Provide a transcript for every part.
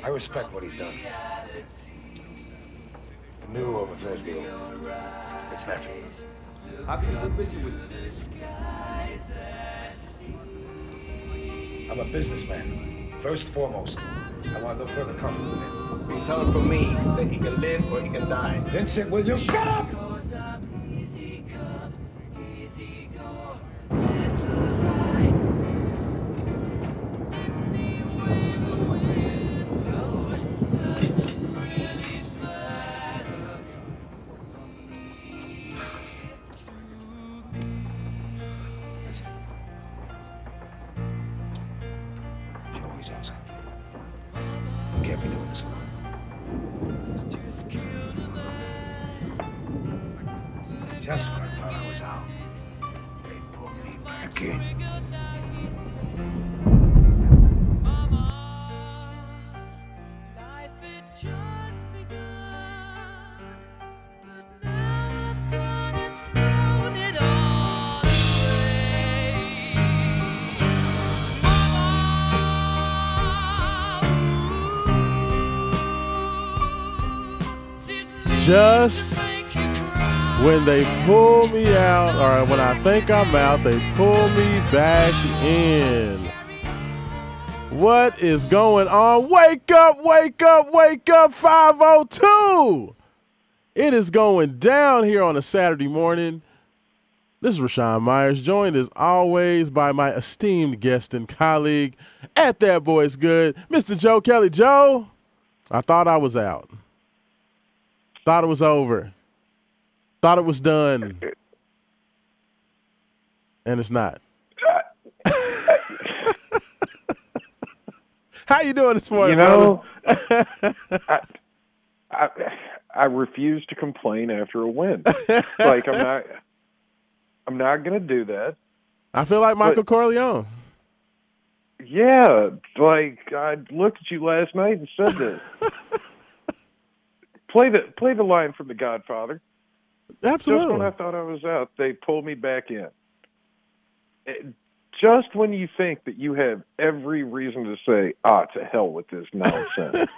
I respect what he's done. The new over Thursday. It's natural. How can you get busy with this? I'm a businessman. First and foremost, I want no further comfort with him. You tell him from me that he can live or he can die. Vincent, will you shut up? Just when they pull me out, or when I think I'm out, they pull me back in. What is going on? Wake up, wake up, wake up, 502. It is going down here on a Saturday morning. This is Rashawn Myers, joined as always by my esteemed guest and colleague at That Boy's Good, Mr. Joe Kelly. Joe, I thought I was out. Thought it was over. Thought it was done. And it's not. How you doing this morning, brother? I refuse to complain after a win. Like, I'm not gonna do that. I feel like Michael Corleone. Yeah. Like, I looked at you last night and said this. Play the line from The Godfather. Absolutely. Just when I thought I was out, they pulled me back in. Just when you think that you have every reason to say, to hell with this nonsense.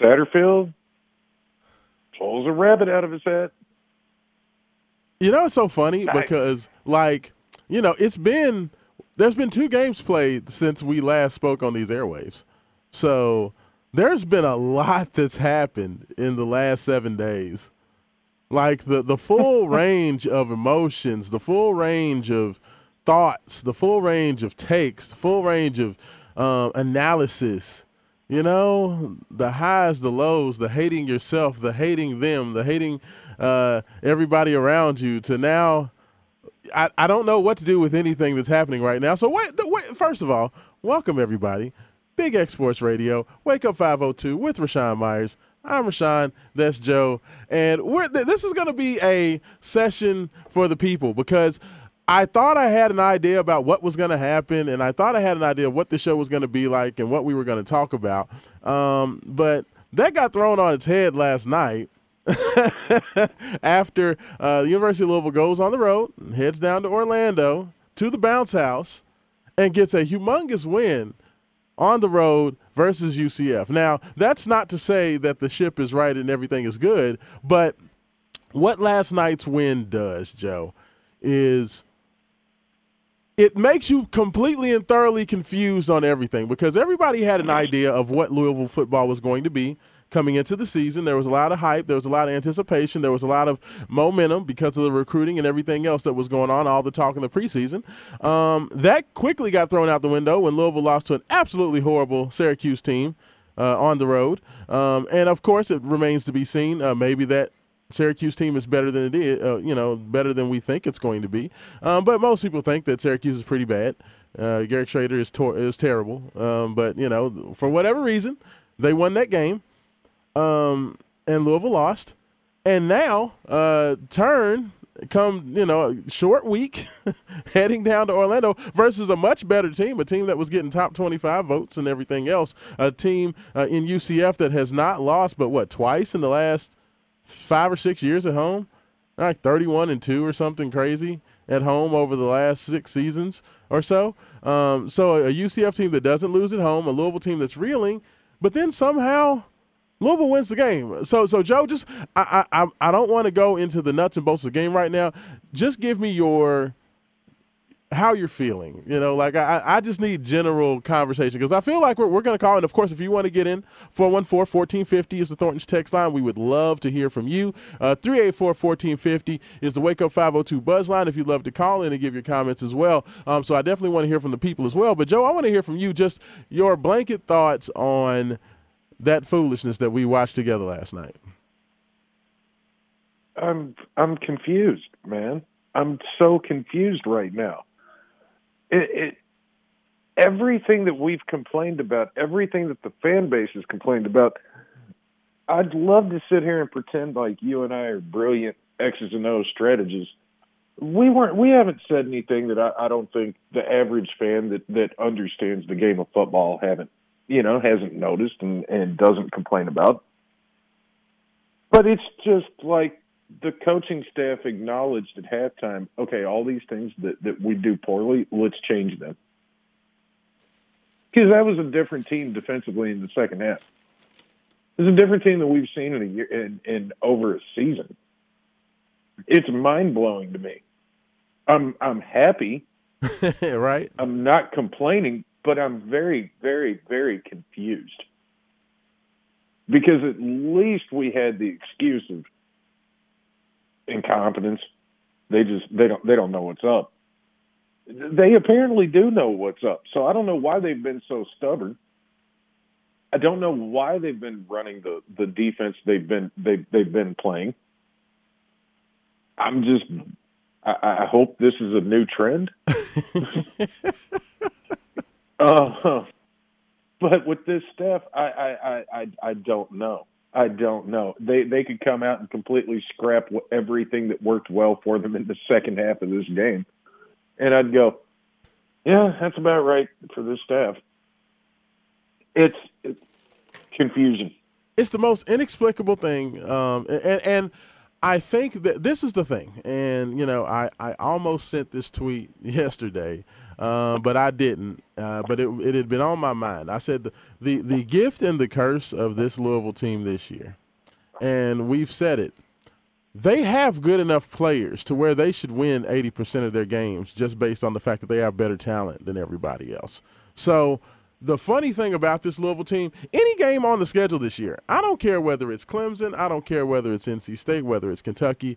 Satterfield pulls a rabbit out of his hat. You know, it's so funny because, like, you know, there's been two games played since we last spoke on these airwaves. So there's been a lot that's happened in the last 7 days. Like the full range of emotions, the full range of thoughts, the full range of takes, the full range of analysis, you know, the highs, the lows, the hating yourself, the hating them, the hating everybody around you to now, I don't know what to do with anything that's happening right now. So wait, first of all, welcome everybody. Big X Sports Radio, Wake Up 502 with Rashawn Myers. I'm Rashawn, that's Joe, and this is going to be a session for the people because I thought I had an idea about what was going to happen, and I thought I had an idea of what the show was going to be like and what we were going to talk about, but that got thrown on its head last night after the University of Louisville goes on the road, heads down to Orlando, to the bounce house, and gets a humongous win on the road versus UCF. Now, that's not to say that the ship is right and everything is good, but what last night's win does, Joe, is it makes you completely and thoroughly confused on everything because everybody had an idea of what Louisville football was going to be coming into the season. There was a lot of hype. There was a lot of anticipation. There was a lot of momentum because of the recruiting and everything else that was going on, all the talk in the preseason. That quickly got thrown out the window when Louisville lost to an absolutely horrible Syracuse team on the road. And, of course, it remains to be seen. Maybe that Syracuse team is better than it is, better than we think it's going to be. But most people think that Syracuse is pretty bad. Garrett Schrader is terrible. But, for whatever reason, they won that game. And Louisville lost. And now, short week, heading down to Orlando versus a much better team, a team that was getting top 25 votes and everything else, a team in UCF that has not lost but, twice in the last 5 or 6 years at home, like 31-2 or something crazy at home over the last 6 seasons or so. So a UCF team that doesn't lose at home, a Louisville team that's reeling, but then somehow Louisville wins the game. So Joe, just I don't want to go into the nuts and bolts of the game right now. Just give me how you're feeling. I just need general conversation because I feel like we're going to call. And, of course, if you want to get in, 414-1450 is the Thornton's text line. We would love to hear from you. 384-1450 is the Wake Up 502 Buzz line if you'd love to call in and give your comments as well. So I definitely want to hear from the people as well. But, Joe, I want to hear from you just your blanket thoughts on that foolishness that we watched together last night. I'm confused, man. I'm so confused right now. Everything that we've complained about, everything that the fan base has complained about, I'd love to sit here and pretend like you and I are brilliant X's and O's strategists. We haven't said anything that I don't think the average fan that understands the game of football hasn't noticed and doesn't complain about. But it's just like the coaching staff acknowledged at halftime, okay, all these things that we do poorly, let's change them. Because that was a different team defensively in the second half. It's a different team than we've seen in a year, in over a season. It's mind-blowing to me. I'm happy. Right? I'm not complaining. But I'm very, very, very confused because at least we had the excuse of incompetence. They don't know what's up. They apparently do know what's up. So I don't know why they've been so stubborn. I don't know why they've been running the defense they've been playing. I hope this is a new trend. But with this stuff, I don't know. I don't know. They could come out and completely scrap everything that worked well for them in the second half of this game. And I'd go, yeah, that's about right for this staff. It's confusing. It's the most inexplicable thing. And I think that this is the thing. And, I almost sent this tweet yesterday. But I didn't. But it had been on my mind. I said the gift and the curse of this Louisville team this year, and we've said it, they have good enough players to where they should win 80% of their games just based on the fact that they have better talent than everybody else. So the funny thing about this Louisville team, any game on the schedule this year, I don't care whether it's Clemson, I don't care whether it's NC State, whether it's Kentucky,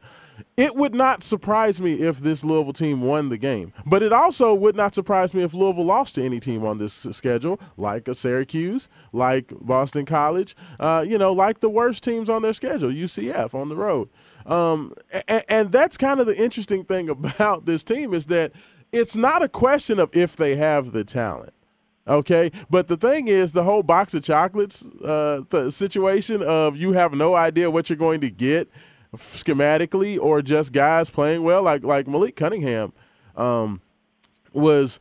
it would not surprise me if this Louisville team won the game. But it also would not surprise me if Louisville lost to any team on this schedule, like a Syracuse, like Boston College, like the worst teams on their schedule, UCF on the road. And that's kind of the interesting thing about this team is that it's not a question of if they have the talent. Okay, but the thing is the whole box of chocolates situation of you have no idea what you're going to get schematically or just guys playing well, like Malik Cunningham was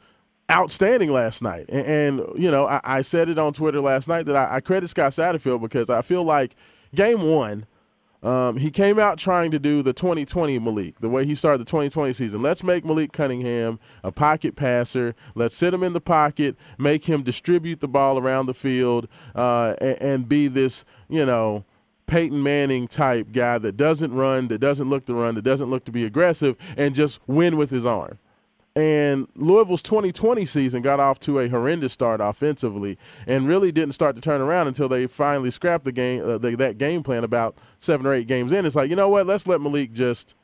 outstanding last night. And I said it on Twitter last night that I credit Scott Satterfield because I feel like game one, he came out trying to do the 2020 Malik, the way he started the 2020 season. Let's make Malik Cunningham a pocket passer. Let's sit him in the pocket, make him distribute the ball around the field, and be this, Peyton Manning type guy that doesn't run, that doesn't look to be aggressive, and just win with his arm. And Louisville's 2020 season got off to a horrendous start offensively and really didn't start to turn around until they finally scrapped the game, that game plan about 7 or 8 games in. It's like, you know what, let's let Malik just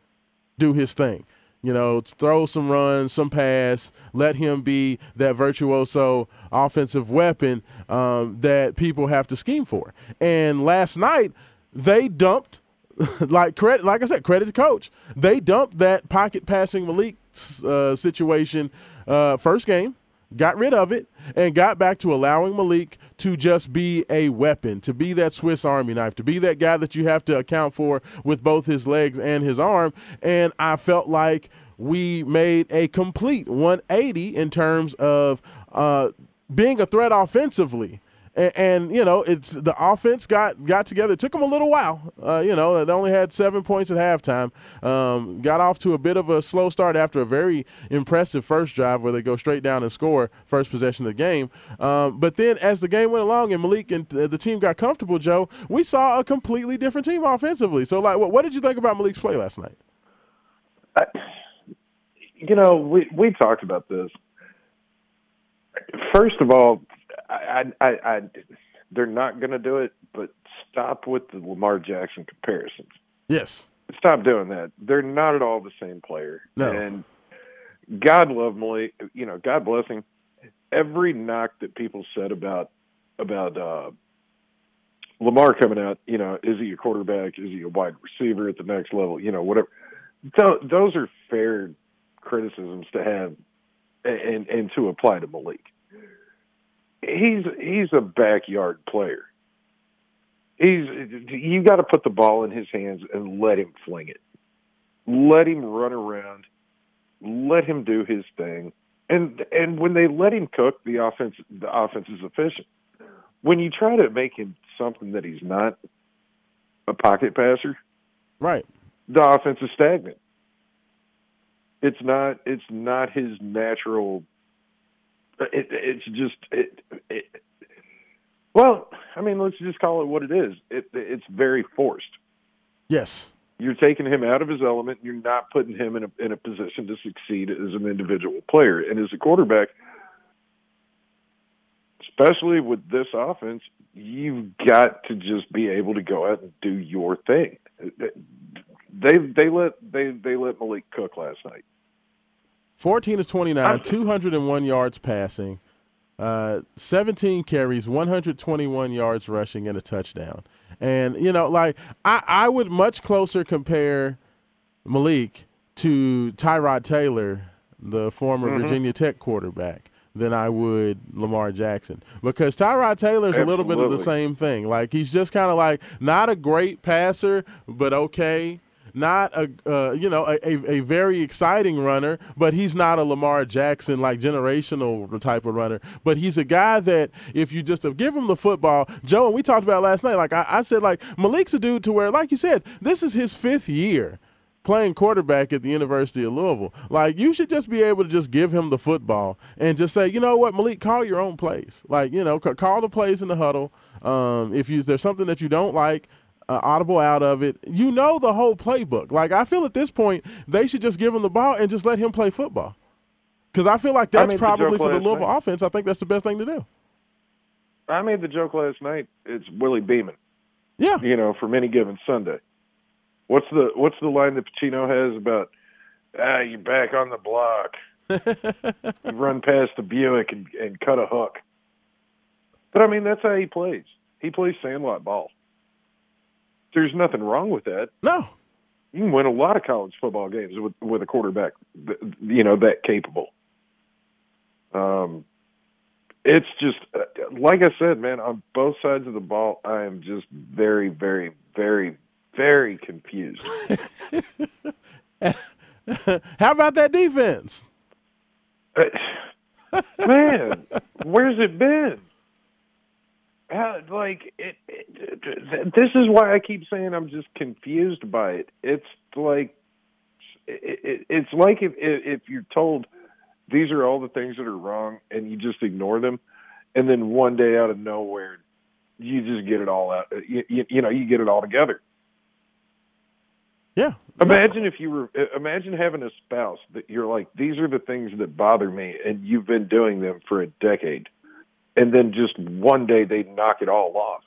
do his thing. You know, throw some runs, some pass, let him be that virtuoso offensive weapon that people have to scheme for. And last night they dumped, like I said, credit to coach. They dumped that pocket passing Malik situation first game, got rid of it, and got back to allowing Malik to just be a weapon, to be that Swiss Army knife, to be that guy that you have to account for with both his legs and his arm. And I felt like we made a complete 180 in terms of being a threat offensively. And, you know, it's the offense got together. It took them a little while. You know, they only had 7 points at halftime. Got off to a bit of a slow start after a very impressive first drive where they go straight down and score first possession of the game. But then as the game went along and Malik and the team got comfortable, Joe, we saw a completely different team offensively. So, like, what did you think about Malik's play last night? You know, we talked about this. First of all, I they're not going to do it, but stop with the Lamar Jackson comparisons. Yes. Stop doing that. They're not at all the same player. No. And God love Malik, you know, God bless him. Every knock that people said about Lamar coming out, you know, is he a quarterback? Is he a wide receiver at the next level? You know, whatever. Those are fair criticisms to have and to apply to Malik. He's a backyard player. You got to put the ball in his hands and let him fling it. Let him run around. Let him do his thing. And when they let him cook, the offense is efficient. When you try to make him something that he's not, a pocket passer, right? The offense is stagnant. It's not his natural. Let's just call it what it is. It's very forced. Yes. You're taking him out of his element. You're not putting him in a position to succeed as an individual player. And as a quarterback, especially with this offense, you've got to just be able to go out and do your thing. They let Malik cook last night. 14 of 29, 201 yards passing, 17 carries, 121 yards rushing, and a touchdown. And, you know, like, I would much closer compare Malik to Tyrod Taylor, the former Virginia Tech quarterback, than I would Lamar Jackson, because Tyrod Taylor's a little bit of the same thing. Like, he's just kind of like not a great passer, but okay. Not a a very exciting runner, but he's not a Lamar Jackson like generational type of runner. But he's a guy that if you just give him the football, Joe, and we talked about last night. Like I said, like Malik's a dude to where, like you said, this is his 5th year playing quarterback at the University of Louisville. Like, you should just be able to just give him the football and just say, you know what, Malik, call your own plays. Like, you know, call the plays in the huddle. If there's something that you don't like, audible out of it. You know the whole playbook. Like, I feel at this point they should just give him the ball and just let him play football, because I feel like that's probably for the Louisville offense. I think that's the best thing to do. I made the joke last night. It's Willie Beeman. Yeah, you know, from Any Given Sunday. What's the line that Pacino has about you're back on the block, you run past the Buick and cut a hook. But I mean, that's how he plays. He plays sandlot ball. There's nothing wrong with that. No. You can win a lot of college football games with a quarterback, you know, that capable. It's just, like I said, man, on both sides of the ball, I am just very, very, very, very confused. How about that defense? Man, where's it been? This is why I keep saying I'm just confused by it. It's like if you're told these are all the things that are wrong and you just ignore them, and then one day out of nowhere you just get it all out. You know, you get it all together. Yeah, Imagine if you were, imagine having a spouse that you're like, these are the things that bother me, and you've been doing them for a decade, and then just one day they knock it all off.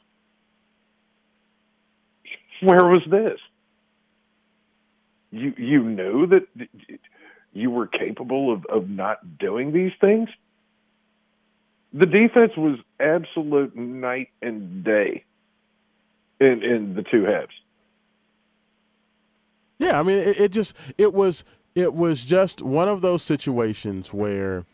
Where was this? You knew that you were capable of not doing these things? The defense was absolute night and day in the two halves. Yeah, I mean, it was just one of those situations where,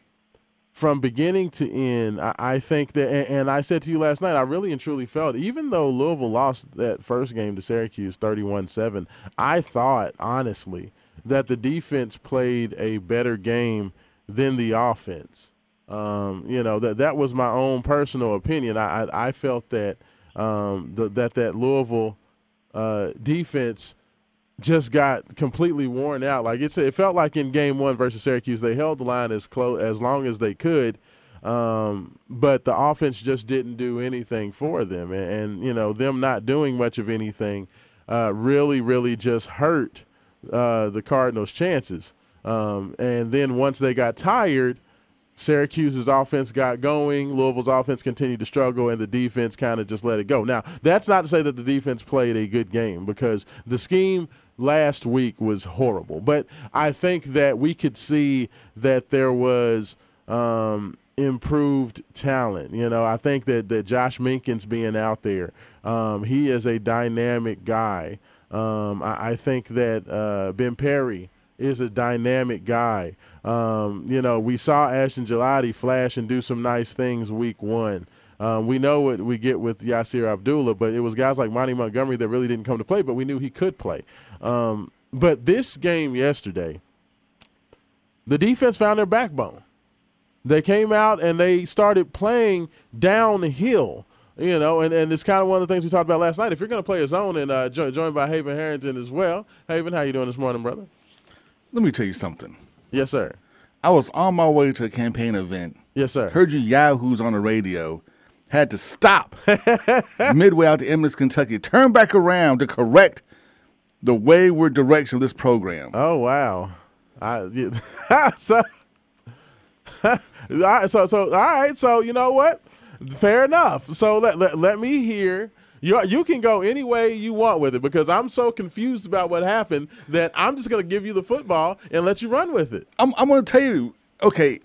from beginning to end, I think that, and I said to you last night, I really and truly felt, even though Louisville lost that first game to Syracuse 31-7, I thought, honestly, that the defense played a better game than the offense. You know, that was my own personal opinion. I felt that that Louisville defense just got completely worn out. Like it felt like in game one versus Syracuse, they held the line as close as long as they could, but the offense just didn't do anything for them. And you know, them not doing much of anything really, really just hurt the Cardinals' chances. And then once they got tired, Syracuse's offense got going, Louisville's offense continued to struggle, and the defense kind of just let it go. Now, that's not to say that the defense played a good game, because the scheme last week was horrible. But I think that we could see that there was improved talent. You know, I think that Josh Minkins being out there, he is a dynamic guy. I think that Ben Perry is a dynamic guy. You know, we saw Ashton Gelati flash and do some nice things week one. We know what we get with Yasir Abdullah, but it was guys like Monty Montgomery that really didn't come to play, but we knew he could play. But this game yesterday, the defense found their backbone. They came out and they started playing downhill. You know, and it's kind of one of the things we talked about last night. If you're going to play a zone, and joined by Haven Harrington as well. Haven, how you doing this morning, brother? Let me tell you something. Yes, sir. I was on my way to a campaign event. Yes, sir. Heard you yahoos on the radio. Had to stop midway out to Emmons, Kentucky. Turn back around to correct the wayward direction of this program. Oh, wow. All right. So, you know what? Fair enough. So, let me hear. You can go any way you want with it, because I'm so confused about what happened that I'm just going to give you the football and let you run with it. I'm going to tell you, okay,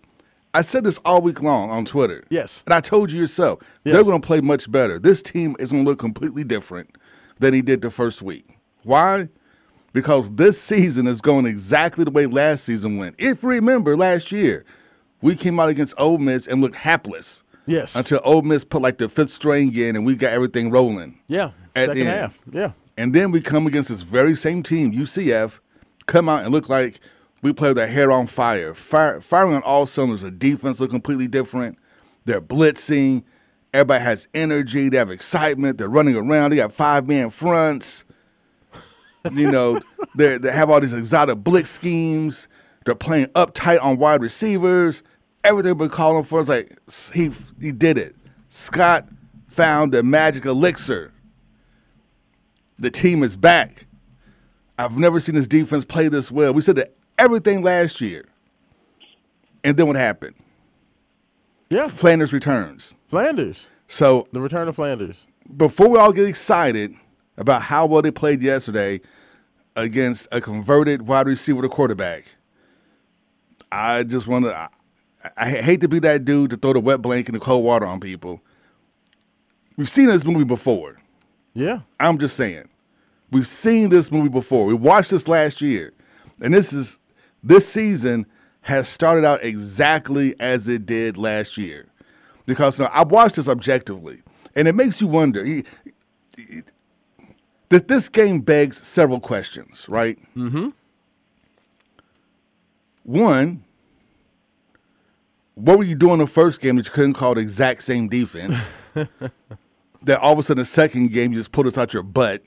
I said this all week long on Twitter. Yes. And I told you yourself, yes, they're going to play much better. This team is going to look completely different than he did the first week. Why? Because this season is going exactly the way last season went. If you remember last year, we came out against Ole Miss and looked hapless. Yes. Until Ole Miss put like the fifth string in and we got everything rolling. Yeah. Second half. Yeah. And then we come against this very same team, UCF, come out and look like we play with our hair on fire. Firing on all cylinders. The defense look completely different. They're blitzing. Everybody has energy. They have excitement. They're running around. They got 5-man fronts. You know, they have all these exotic blitz schemes. They're playing up tight on wide receivers. Everything we're calling for is like, he did it. Scott found the magic elixir. The team is back. I've never seen this defense play this well. We said that everything last year. And then what happened? Yeah. Flanders returns. Flanders. So the return of Flanders. Before we all get excited about how well they played yesterday against a converted wide receiver to quarterback, I just want to – I hate to be that dude to throw the wet blanket and the cold water on people. We've seen this movie before. Yeah. I'm just saying. We've seen this movie before. We watched this last year. And this season has started out exactly as it did last year. Because you know, I watched this objectively. And it makes you wonder. This game begs several questions, right? Mm-hmm. One, what were you doing the first game that you couldn't call the exact same defense? That all of a sudden the second game you just pulled us out your butt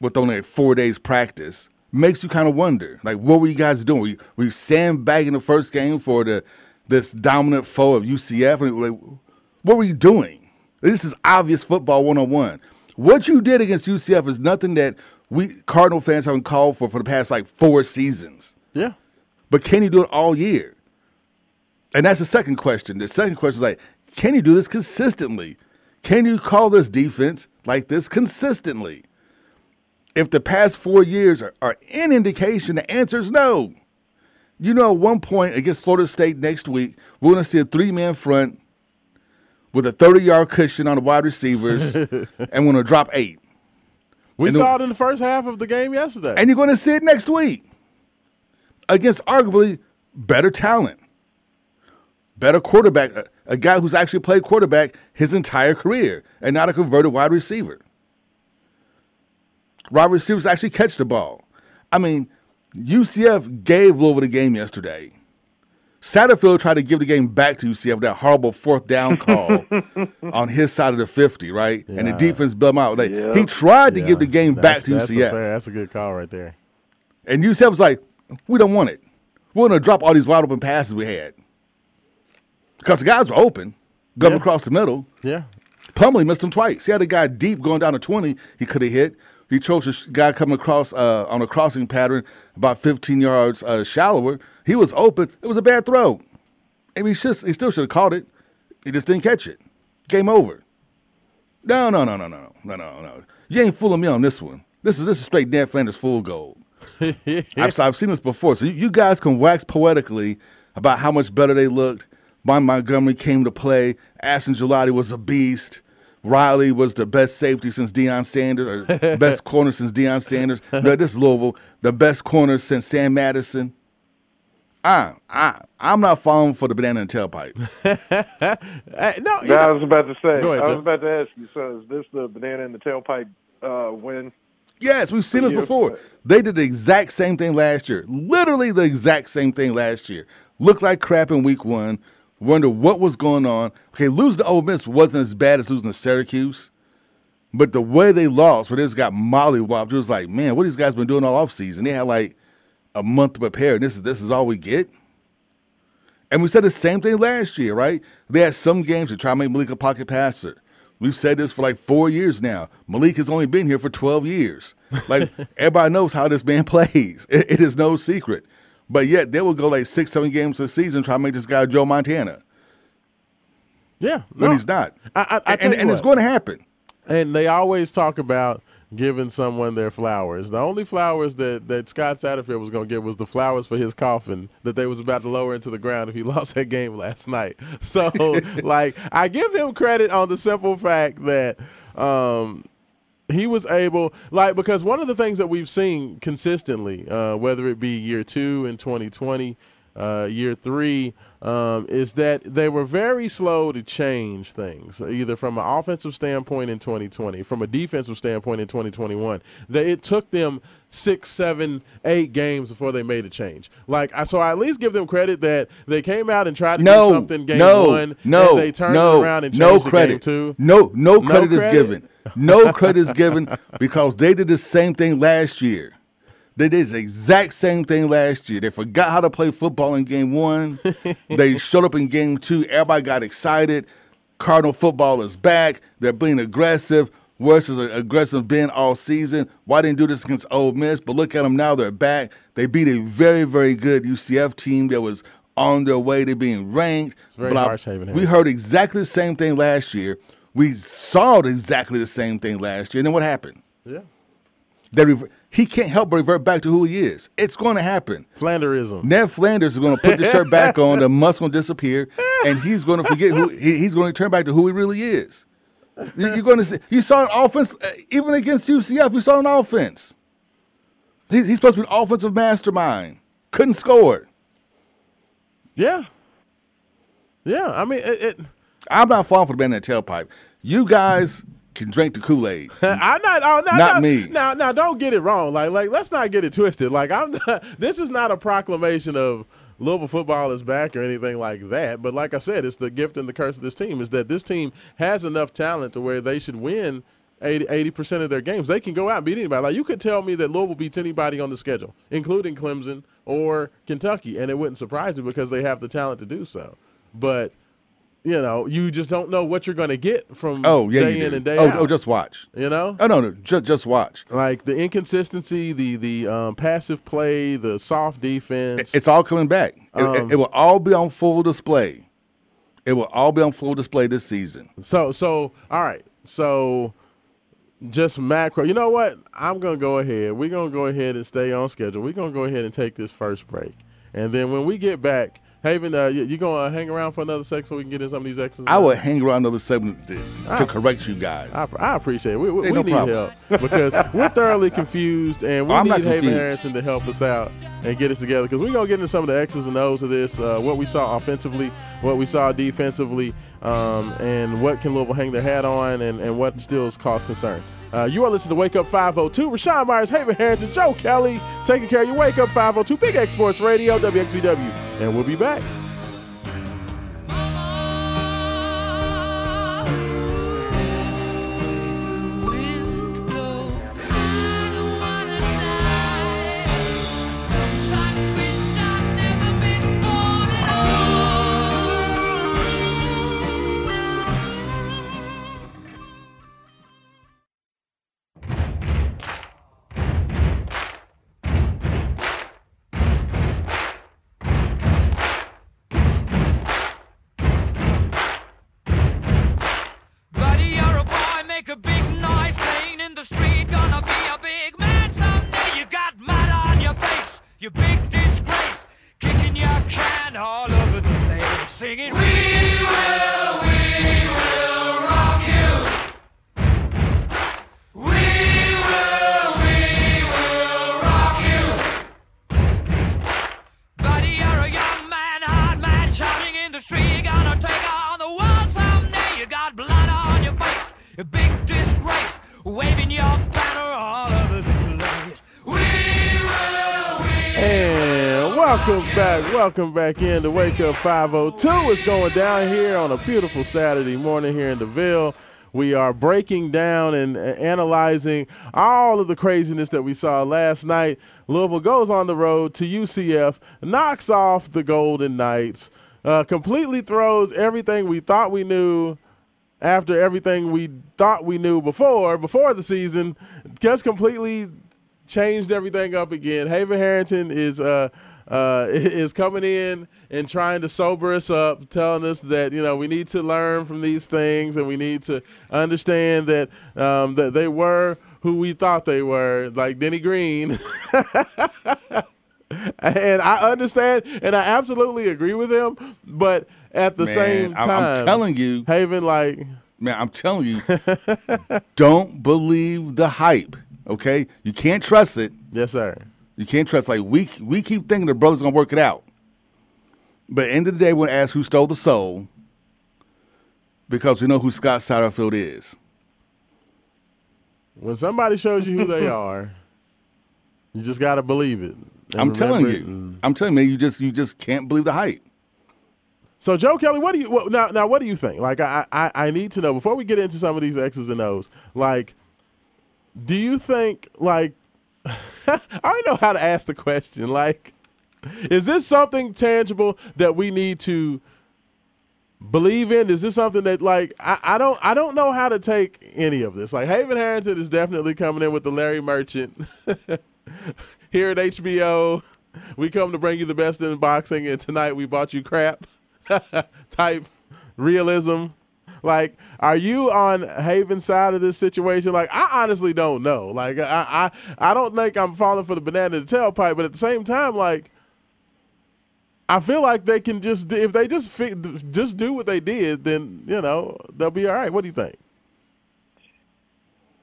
with only 4 days practice. Makes you kind of wonder, like, what were you guys doing? Were you sandbagging the first game for this dominant foe of UCF? Like, what were you doing? This is obvious football 101. What you did against UCF is nothing that we Cardinal fans haven't called for the past like four seasons. Yeah. But can he do it all year? And that's the second question. The second question is like, can you do this consistently? Can you call this defense like this consistently? If the past 4 years are any indication, the answer is no. You know, at one point against Florida State next week, we're going to see a three-man front with a 30-yard cushion on the wide receivers, and we're going to drop eight. We saw it in the first half of the game yesterday. And you're going to see it next week against arguably better talent, better quarterback, a guy who's actually played quarterback his entire career and not a converted wide receiver. Wide receivers actually catch the ball. I mean, UCF gave Louisville the game yesterday. Satterfield tried to give the game back to UCF with that horrible fourth down call on his side of the 50, right? Yeah. And the defense blew him out. Like, yeah. He tried to give the game back to UCF. That's a good call right there. And UCF was like, we don't want it. We're going to drop all these wide open passes we had. Because the guys were open, going across the middle. Yeah. Plumlee missed him twice. He had a guy deep going down to 20 he could have hit. He chose a guy coming across on a crossing pattern about 15 yards shallower. He was open. It was a bad throw. I mean, he still should have caught it. He just didn't catch it. Game over. No. You ain't fooling me on this one. This is straight Ned Flanders full gold. I've seen this before. So you guys can wax poetically about how much better they looked. Von Montgomery came to play. Ashton Gulati was a beast. Riley was the best safety since Deion Sanders, or best corner since Deion Sanders. No, this is Louisville, the best corner since Sam Madison. I'm not falling for the banana and tailpipe. I was about to say. Go ahead, I was about to ask you. So is this the banana and the tailpipe win? Yes, we've seen this before. They did the exact same thing last year. Literally the exact same thing last year. Looked like crap in week one. Wonder what was going on. Okay, losing to Ole Miss wasn't as bad as losing to Syracuse, but the way they lost, where they just got mollywopped, it was like, man, what these guys been doing all offseason? They had like a month to prepare, and this is all we get? And we said the same thing last year, right? They had some games to try to make Malik a pocket passer. We've said this for like 4 years now. Malik has only been here for 12 years. Like, everybody knows how this man plays. It is no secret. But yet, they will go like 6-7 games this season trying to make this guy Joe Montana. Yeah. No. When he's not. I tell you, it's going to happen. And they always talk about giving someone their flowers. The only flowers that Scott Satterfield was going to get was the flowers for his coffin that they was about to lower into the ground if he lost that game last night. So, like, I give him credit on the simple fact that he was able, like, because one of the things that we've seen consistently, whether it be year two in 2020, year three, is that they were very slow to change things, either from an offensive standpoint in 2020, from a defensive standpoint in 2021. It took them 6, 7, 8 games before they made a change. Like, so I at least give them credit that they came out and tried to do something game one, and they turned around and changed game two. No credit is given. No credit is given because they did the same thing last year. They did the exact same thing last year. They forgot how to play football in game one. They showed up in game two. Everybody got excited. Cardinal football is back. They're being aggressive. Worse is aggressive been all season. Why didn't do this against Ole Miss? But look at them now. They're back. They beat a very, very good UCF team that was on their way to being ranked. It's very harsh, Haven. We heard exactly the same thing last year. We saw exactly the same thing last year. And then what happened? Yeah. He can't help but revert back to who he is. It's going to happen. Flanderism. Ned Flanders is going to put the shirt back on. The musk going to disappear, and he's going to forget who he's going to turn back to who he really is. You're going to see. You saw an offense even against UCF. You saw an offense. He's supposed to be an offensive mastermind. Couldn't score. Yeah. I mean, I'm not falling for the banana tailpipe. You guys can drink the Kool-Aid. Not me. Now, don't get it wrong. Like, let's not get it twisted. Like, this is not a proclamation of Louisville football is back or anything like that. But like I said, it's the gift and the curse of this team is that this team has enough talent to where they should win 80% of their games. They can go out and beat anybody. Like, you could tell me that Louisville beats anybody on the schedule, including Clemson or Kentucky, and it wouldn't surprise me because they have the talent to do so. But You know, you just don't know what you're going to get from day in and day out. Oh, just watch. You know? Oh, no, just watch. Like the inconsistency, the passive play, the soft defense. It's all coming back. It will all be on full display. It will all be on full display this season. So all right. So just macro. You know what? I'm going to go ahead. We're going to go ahead and stay on schedule. We're going to go ahead and take this first break. And then when we get back, Haven, you going to hang around for another segment so we can get in some of these exercises? I would hang around another segment to correct you guys. I appreciate it. We need help because we're thoroughly confused, and we need Haven Harrington to help us out and get us together because we're going to get into some of the X's and O's of this, what we saw offensively, what we saw defensively, and what can Louisville hang their hat on and what still is cause concern. You are listening to Wake Up 502. Rashawn Myers, Haven Harrington, Joe Kelly, taking care of your Wake Up 502, Big X Sports Radio, WXVW, and we'll be back. Welcome back in to Wake Up 502. It's going down here on a beautiful Saturday morning here in DeVille. We are breaking down and analyzing all of the craziness that we saw last night. Louisville goes on the road to UCF, knocks off the Golden Knights, completely throws everything we thought we knew after everything we thought we knew before the season, just completely changed everything up again. Haven Harrington is coming in and trying to sober us up, telling us that, you know, we need to learn from these things and we need to understand that that they were who we thought they were, like Denny Green. And I understand, and I absolutely agree with him, but at the same time, I'm telling you, Haven, like, man, I'm telling you, don't believe the hype, okay? You can't trust it. Yes, sir. You can't trust. Like, we keep thinking the brother's going to work it out. But at the end of the day, we're going to ask who stole the soul because we know who Scott Satterfield is. When somebody shows you who they are, you just got to believe it. I'm telling you, man, you just can't believe the hype. So, Joe Kelly, what do you think? Like, I need to know, before we get into some of these X's and O's, like, do you think, like, I don't know how to ask the question. Like, is this something tangible that we need to believe in? Is this something that, like, I don't know how to take any of this. Like, Haven Harrington is definitely coming in with the Larry Merchant here at HBO. We come to bring you the best in boxing, and tonight we bought you crap type realism. Like, are you on Haven's side of this situation? Like, I honestly don't know. Like, I don't think I'm falling for the banana in the tailpipe, but at the same time, like, I feel like they can just, if they just do what they did, then, you know, they'll be all right. What do you think?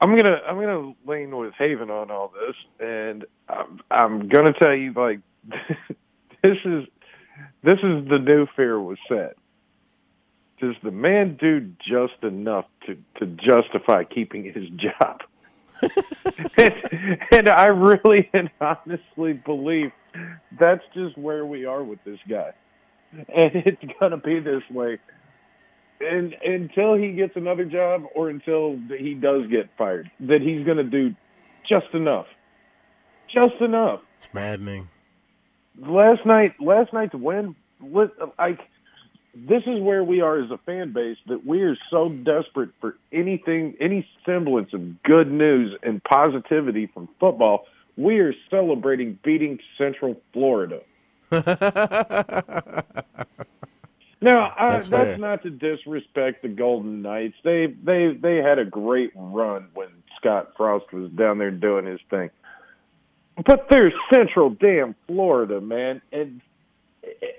I'm gonna lean with Haven on all this, and I'm gonna tell you, like, this is the new fear was set. Does the man do just enough to justify keeping his job? and I really and honestly believe that's just where we are with this guy. And it's going to be this way. And until he gets another job or until he does get fired, that he's going to do just enough. Just enough. It's maddening. Last night's win, like, this is where we are as a fan base, that we are so desperate for anything, any semblance of good news and positivity from football. We are celebrating beating Central Florida. Now, that's not to disrespect the Golden Knights. They had a great run when Scott Frost was down there doing his thing. But they're Central damn Florida, man. And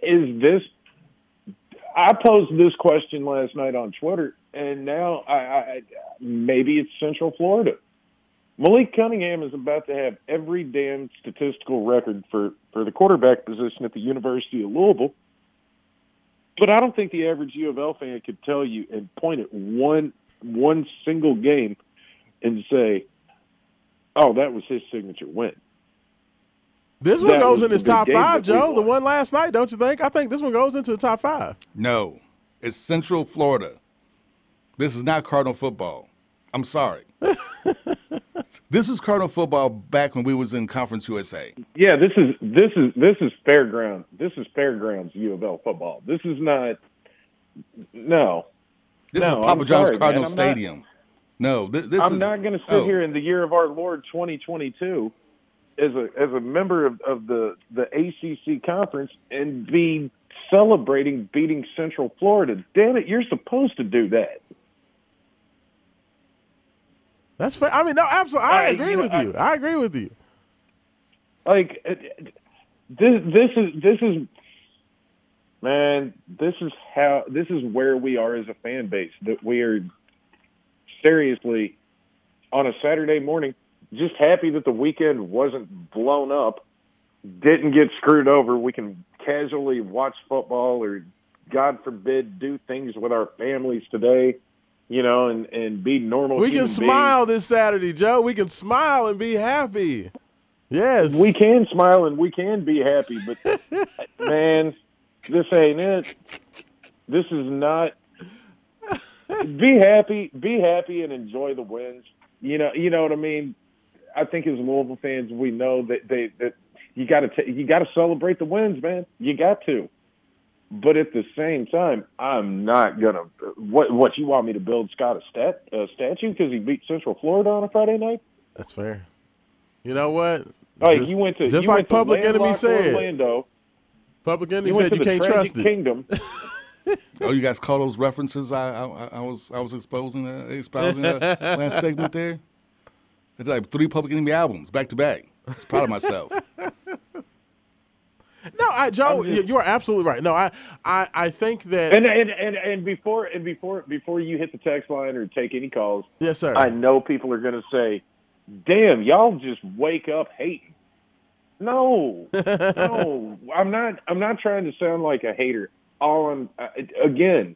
is this – I posed this question last night on Twitter, and now I maybe it's Central Florida. Malik Cunningham is about to have every damn statistical record for the quarterback position at the University of Louisville. But I don't think the average U of L fan could tell you and point at one single game and say, oh, that was his signature win. This one goes in his top five, Joe. The one last night, don't you think? I think this one goes into the top five. No, it's Central Florida. This is not Cardinal football. I'm sorry. This is Cardinal football back when we was in Conference USA. Yeah, this is Fairground. This is Fairgrounds U of L football. This is not. No. This is Papa John's Cardinal Stadium. I'm not going to sit here in the year of our Lord 2022 as a member of the ACC conference and be celebrating beating Central Florida. Damn it, you're supposed to do that. That's fair. I mean, no, absolutely. I agree with you. I agree with you. Like this is man. This is where we are as a fan base, that we are seriously on a Saturday morning just happy that the weekend wasn't blown up, didn't get screwed over. We can casually watch football or, God forbid, do things with our families today. You know, and be normal. We can smile this Saturday, Joe. We can smile and be happy. Yes. We can smile and we can be happy, but, man, this ain't it. This is not – be happy and enjoy the wins. You know what I mean? I think as Louisville fans, we know that you got to celebrate the wins, man. You got to. But at the same time, I'm not going to – what, you want me to build Scott a statue because he beat Central Florida on a Friday night? That's fair. You know what? Right, just, you went to, just you like went Public to Enemy said. Orlando. Public Enemy said you can't trust it. Kingdom. Oh, you guys call those references I was exposing that last segment there? It's like 3 Public Enemy albums back to back. I was proud of myself. No, Joe, you are absolutely right. No, I think that and before you hit the text line or take any calls, yes, sir. I know people are going to say, "Damn, y'all just wake up hating." No, no, I'm not trying to sound like a hater. Again,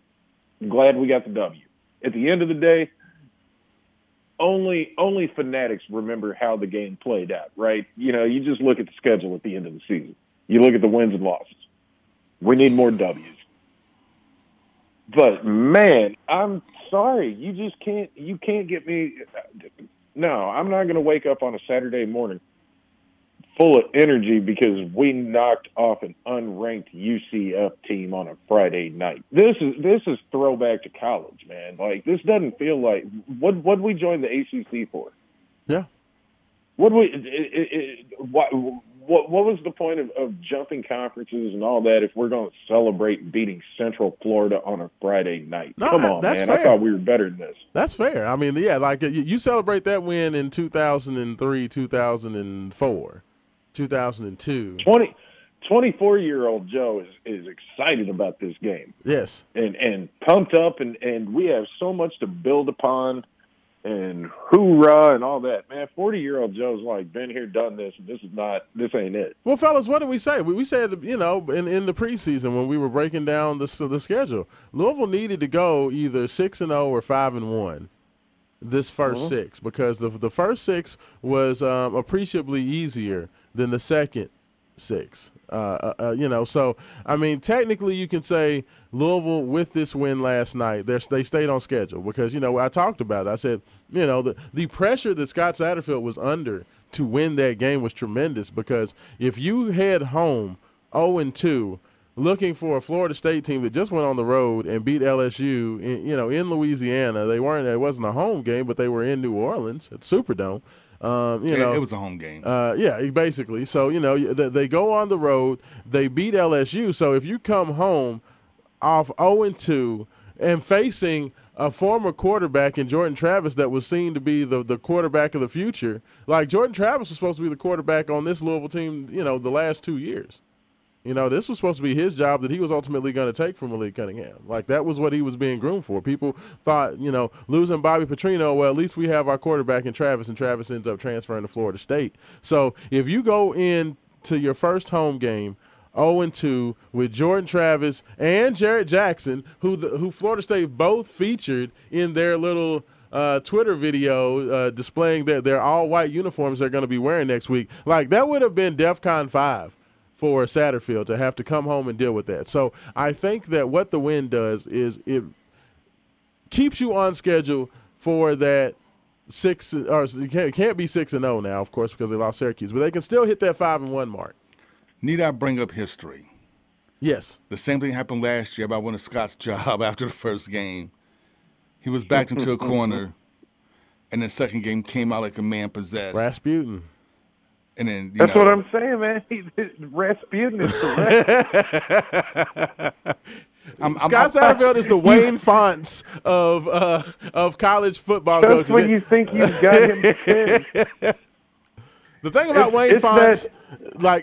glad we got the W. At the end of the day, only fanatics remember how the game played out, right? You know, you just look at the schedule at the end of the season. You look at the wins and losses. We need more W's. But, man, I'm sorry. You just can't – you can't get me – no, I'm not going to wake up on a Saturday morning full of energy because we knocked off an unranked UCF team on a Friday night. This is throwback to college, man. Like, this doesn't feel like – what'd we join the ACC for? Yeah. What was the point of jumping conferences and all that if we're going to celebrate beating Central Florida on a Friday night? No, come on, man. Fair. I thought we were better than this. That's fair. I mean, yeah, like you celebrate that win in 2003, 2004, 2002. 24-year-old Joe is excited about this game. Yes. And pumped up, and we have so much to build upon. And hoorah and all that, man. 40-year-old Joe's like been here, done this, and this ain't it. Well, fellas, what did we say? We said, you know, in the preseason when we were breaking down the schedule, Louisville needed to go either 6-0 or 5-1 this first six, because the first six was appreciably easier than the second six. You know, so I mean, technically, you can say Louisville with this win last night, they stayed on schedule because, you know, I talked about it. I said, you know, the pressure that Scott Satterfield was under to win that game was tremendous, because if you head home 0-2, looking for a Florida State team that just went on the road and beat LSU, in Louisiana. It wasn't a home game, but they were in New Orleans at Superdome. It was a home game. Basically. So, they go on the road. They beat LSU. So if you come home off 0-2 and facing a former quarterback in Jordan Travis that was seen to be the quarterback of the future, like Jordan Travis was supposed to be the quarterback on this Louisville team, the last 2 years. This was supposed to be his job that he was ultimately going to take from Malik Cunningham. Like, that was what he was being groomed for. People thought, losing Bobby Petrino, well, at least we have our quarterback in Travis, and Travis ends up transferring to Florida State. So if you go into your first home game 0-2 with Jordan Travis and Jarrett Jackson, who Florida State both featured in their little – Twitter video displaying their all-white uniforms they're going to be wearing next week. Like, that would have been DEFCON 5 for Satterfield to have to come home and deal with that. So I think that what the win does is it keeps you on schedule for that 6 – or it can't be 6-0 now, of course, because they lost Syracuse, but they can still hit that 5-1 mark. Need I bring up history? Yes. The same thing happened last year about winning Scott's job after the first game. He was backed into a corner, and the second game came out like a man possessed. Rasputin. And then that's what I'm saying, man. Rasputin is correct. Scott Satterfield is the Wayne Fonts of college football coaches. That's when you think you've got him to The thing about Wayne Fonts,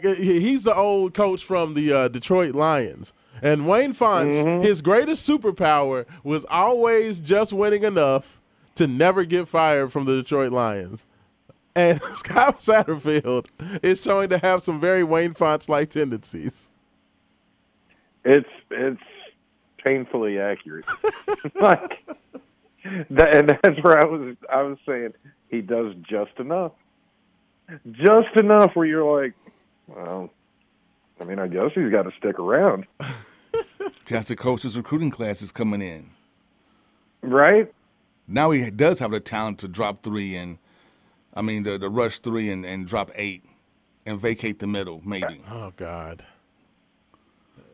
he's the old coach from the Detroit Lions. And Wayne Fonts, his greatest superpower was always just winning enough to never get fired from the Detroit Lions. And Scott Satterfield is showing to have some very Wayne Fonts-like tendencies. It's painfully accurate. That's where I was saying he does just enough. Just enough where you're like, well, I guess he's got to stick around. Just the coach's recruiting class is coming in. Right? Now he does have the talent to drop three the rush three and drop eight and vacate the middle, maybe. Oh, God.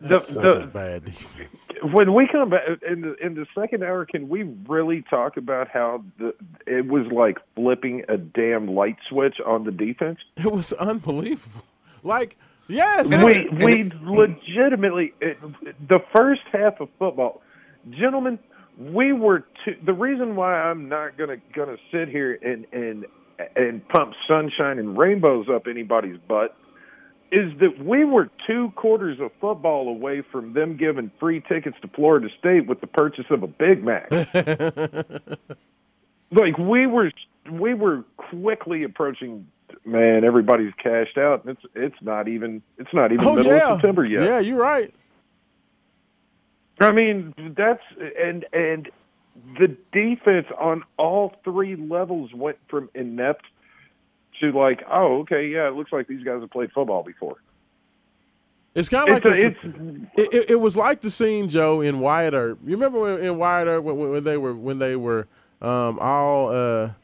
That's such a bad defense. When we come back in the second hour, can we really talk about how it was like flipping a damn light switch on the defense? It was unbelievable. Like – yes, we legitimately the first half of football, gentlemen. We were the reason why I'm not gonna sit here and pump sunshine and rainbows up anybody's butt is that we were 2 quarters of football away from them giving free tickets to Florida State with the purchase of a Big Mac. Like we were quickly approaching. Man, everybody's cashed out. It's not even middle of September yet. Yeah, you're right. That's and the defense on all three levels went from inept to like, oh, okay, yeah, it looks like these guys have played football before. It's kind of it was like the scene, Joe, in Wyatt Earp. You remember in Wyatt Earp when they were all.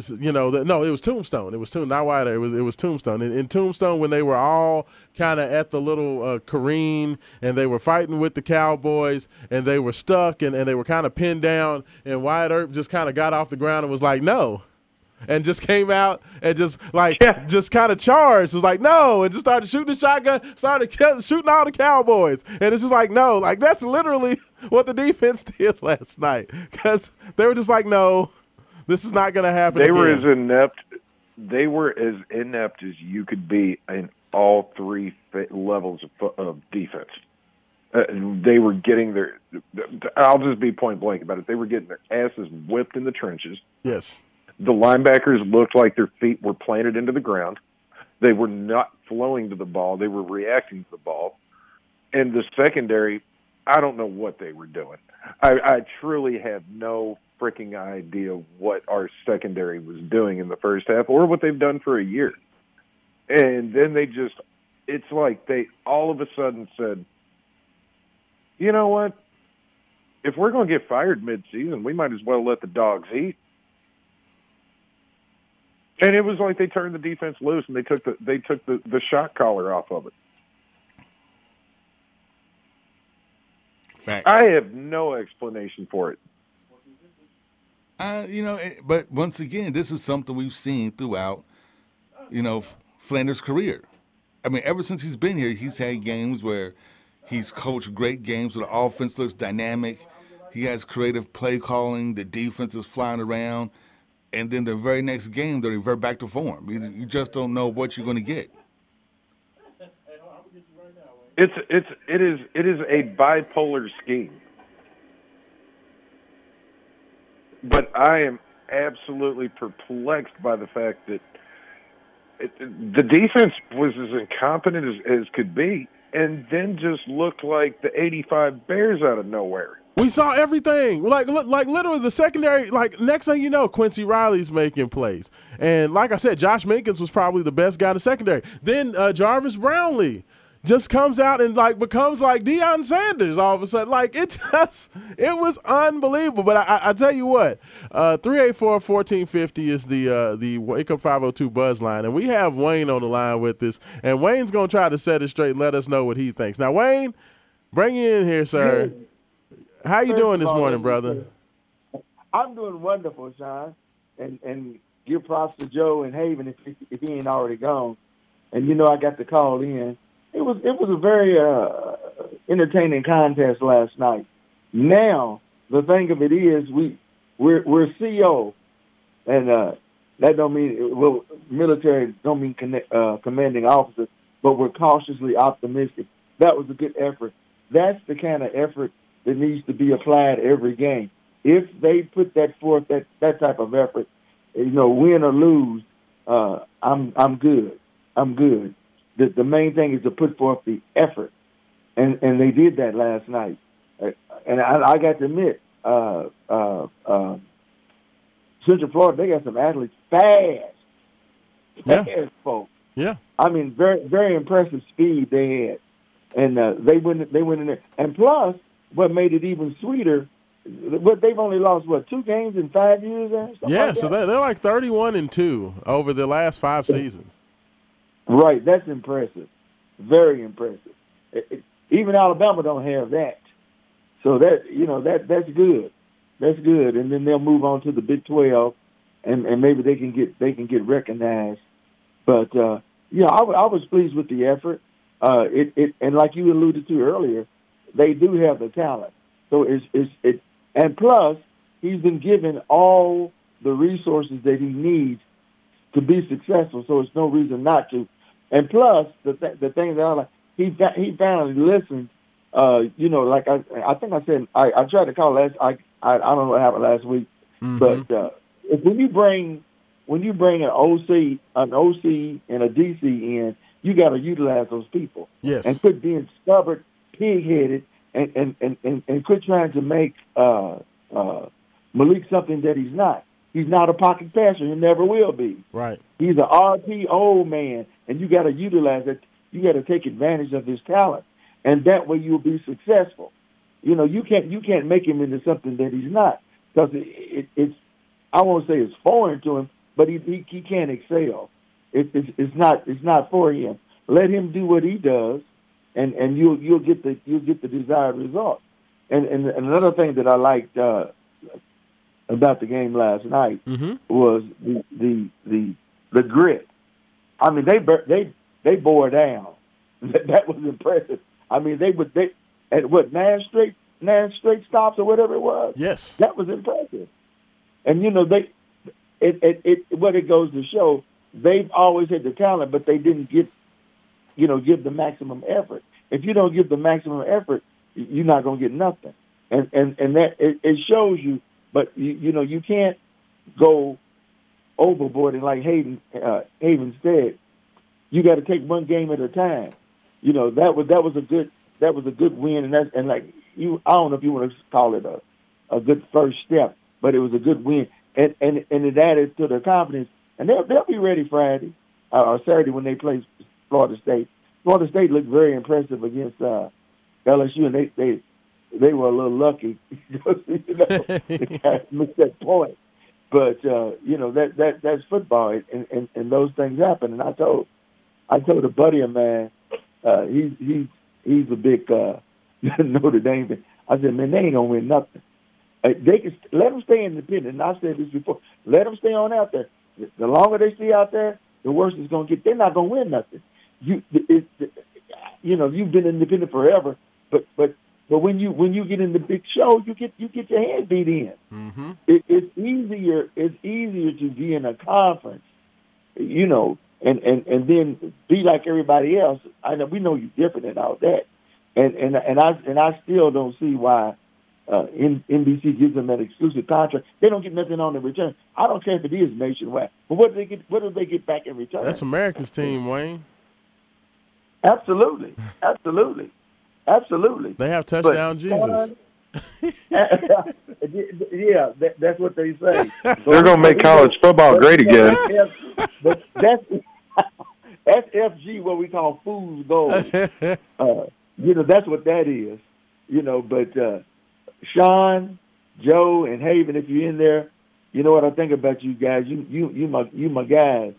It was Tombstone. Not wider. It was Tombstone. In Tombstone, when they were all kind of at the little careen and they were fighting with the Cowboys and they were stuck and they were kind of pinned down, and Wyatt Earp just kind of got off the ground and was like, no, and just came out and just kind of charged. It was like, no, and just started shooting the shotgun, started shooting all the Cowboys. And it's just like, no, like that's literally what the defense did last night because they were just like, no. This is not going to happen again. They were as inept as you could be in all three levels of defense. They were getting their – I'll just be point blank about it. They were getting their asses whipped in the trenches. Yes. The linebackers looked like their feet were planted into the ground. They were not flowing to the ball. They were reacting to the ball. And the secondary, I don't know what they were doing. I truly have no – freaking idea what our secondary was doing in the first half or what they've done for a year. And then it's like they all of a sudden said, you know what? If we're going to get fired midseason, we might as well let the dogs eat. And it was like they turned the defense loose and they took the shot collar off of it. Fact. I have no explanation for it. But once again, this is something we've seen throughout, Flanders' career. I mean, ever since he's been here, he's had games where he's coached great games where the offense looks dynamic. He has creative play calling. The defense is flying around. And then the very next game, they revert back to form. You just don't know what you're going to get. It is a bipolar scheme. But I am absolutely perplexed by the fact that the defense was as incompetent as could be, and then just looked like the '85 Bears out of nowhere. We saw everything. Like literally the secondary, next thing you know, Quincy Riley's making plays. And like I said, Josh Minkins was probably the best guy in the secondary. Then Jarvis Brownlee just comes out and becomes like Deion Sanders all of a sudden. It was unbelievable. But I tell you what, 384-1450 is the Wake Up 502 buzz line, and we have Wayne on the line with us, and Wayne's gonna try to set it straight and let us know what he thinks. Now, Wayne, bring you in here, sir. Hey. How you doing this morning, brother? I'm doing wonderful, Sean, and give props to Joe and Haven if he ain't already gone, and I got the call in. It was a very entertaining contest last night. Now the thing of it is we're CO, and that don't mean military don't mean commanding officers, but we're cautiously optimistic. That was a good effort. That's the kind of effort that needs to be applied every game. If they put that forth, that type of effort, win or lose, I'm good. I'm good. The main thing is to put forth the effort, and they did that last night. And I got to admit, Central Florida, they got some athletes fast folks. Yeah, I mean, very very impressive speed they had, and they went in there. And plus, what made it even sweeter, what they've only lost 2 games in 5 years? So they're 31-2 over the last 5 seasons. Right, that's impressive, very impressive. Even Alabama don't have that, so that that's good, And then they'll move on to the Big 12, and maybe they can get recognized. But I was pleased with the effort. And like you alluded to earlier, they do have the talent. So it's and plus he's been given all the resources that he needs to be successful. So it's no reason not to. And plus, the thing that I like, he finally listened. I think I said I tried to call last. I don't know what happened last week, but when you bring an OC and a DC in, you got to utilize those people. Yes, and quit being stubborn, pig-headed, and quit trying to make Malik something that he's not. He's not a pocket passer. He never will be. Right. He's an RPO man, and you got to utilize it. You got to take advantage of his talent, and that way you'll be successful. You can't make him into something that he's not, because it's I won't say it's foreign to him, but he can't excel. It's not for him. Let him do what he does, and you'll get the desired result. And another thing that I liked about the game last night was the grit. I mean, they bore down. That was impressive. I mean, they at what nine straight stops or whatever it was. Yes, that was impressive. And what it goes to show, they've always had the talent, but they didn't give the maximum effort. If you don't give the maximum effort, you're not going to get nothing. And that it shows you. But you can't go overboard, and like Haven said, you got to take one game at a time. That was a good win, and like you, I don't know if you want to call it a good first step, but it was a good win, and it added to their confidence, and they'll be ready Friday or Saturday when they play Florida State. Florida State looked very impressive against LSU, and they were a little lucky because they missed that point. But that's football, and those things happen. And I told a buddy of mine, he's a big Notre Dame fan. I said, man, they ain't going to win nothing. They can let them stay independent. And I said this before. Let them stay on out there. The longer they stay out there, the worse it's going to get. They're not going to win nothing. You know, you've been independent forever, but when you get in the big show, you get your head beat in. Mm-hmm. It's easier to be in a conference, you know, and then be like everybody else. I know we know you're different and all that, and I still don't see why. NBC gives them that exclusive contract. They don't get nothing on the return. I don't care if it is nationwide. But what do they get? What do they get back in return? That's America's team, Wayne. Absolutely. They have touchdown but, Jesus. Yeah, that's what they say. They're gonna make college football great again. But that's FG, what we call fool's gold. You know, that's what that is. You know, but. Sean, Joe, and Haven, if you're in there, you know what I think about you guys. You my guys,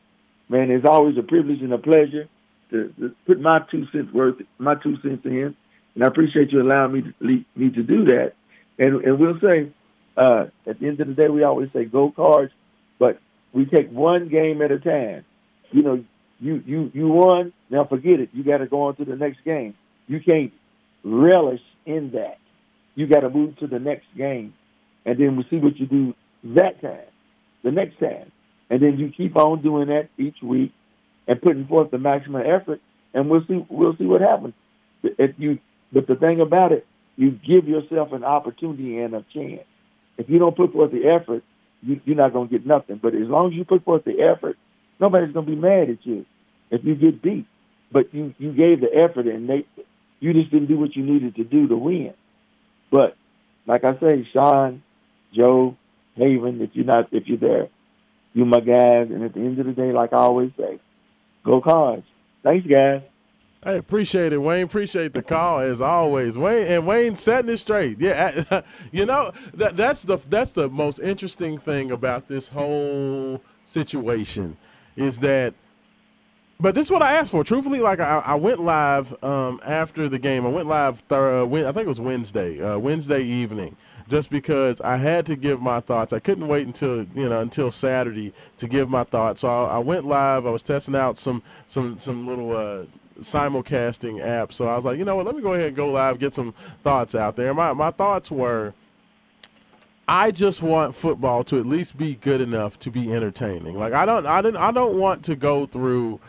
man. It's always a privilege and a pleasure to put my two cents in, and I appreciate you allowing me to do that. And we'll say at the end of the day, we always say go Cards, but we take one game at a time. You know, you won. Now forget it. You got to go on to the next game. You can't relish in that. You got to move to the next game, and then we'll see what you do that time, the next time. And then you keep on doing that each week and putting forth the maximum effort, and we'll see what happens. But the thing about it, you give yourself an opportunity and a chance. If you don't put forth the effort, you're not going to get nothing. But as long as you put forth the effort, nobody's going to be mad at you if you get beat. But you gave the effort, and you just didn't do what you needed to do to win. But like I say, Sean, Joe, Haven, if you're there, you my guys. And at the end of the day, like I always say, go Cards. Thanks, guys. I appreciate it, Wayne. Appreciate the call as always, Wayne. And Wayne setting it straight. Yeah, you know that's the most interesting thing about this whole situation is that. But this is what I asked for. Truthfully, like I went live after the game. I went live. I think it was Wednesday evening, just because I had to give my thoughts. I couldn't wait until Saturday to give my thoughts. So I went live. I was testing out some little simulcasting apps. So I was like, you know what? Let me go ahead and go live, get some thoughts out there. My thoughts were, I just want football to at least be good enough to be entertaining. Like I don't want to go through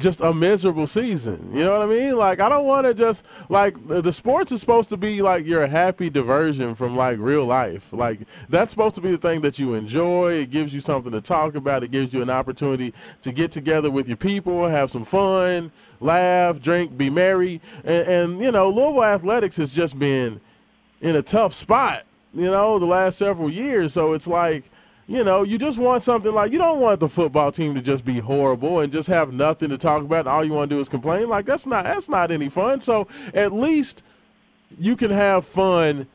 just a miserable season. You know what I mean? Like, I don't want to just, like, the sports is supposed to be, like, your happy diversion from, like, real life. Like, that's supposed to be the thing that you enjoy. It gives you something to talk about. It gives you an opportunity to get together with your people, have some fun, laugh, drink, be merry. And you know, Louisville athletics has just been in a tough spot, you know, the last several years. So it's like, you know, you just want something like, you don't want the football team to just be horrible and just have nothing to talk about. And all you want to do is complain. Like, that's not any fun. So at least you can have fun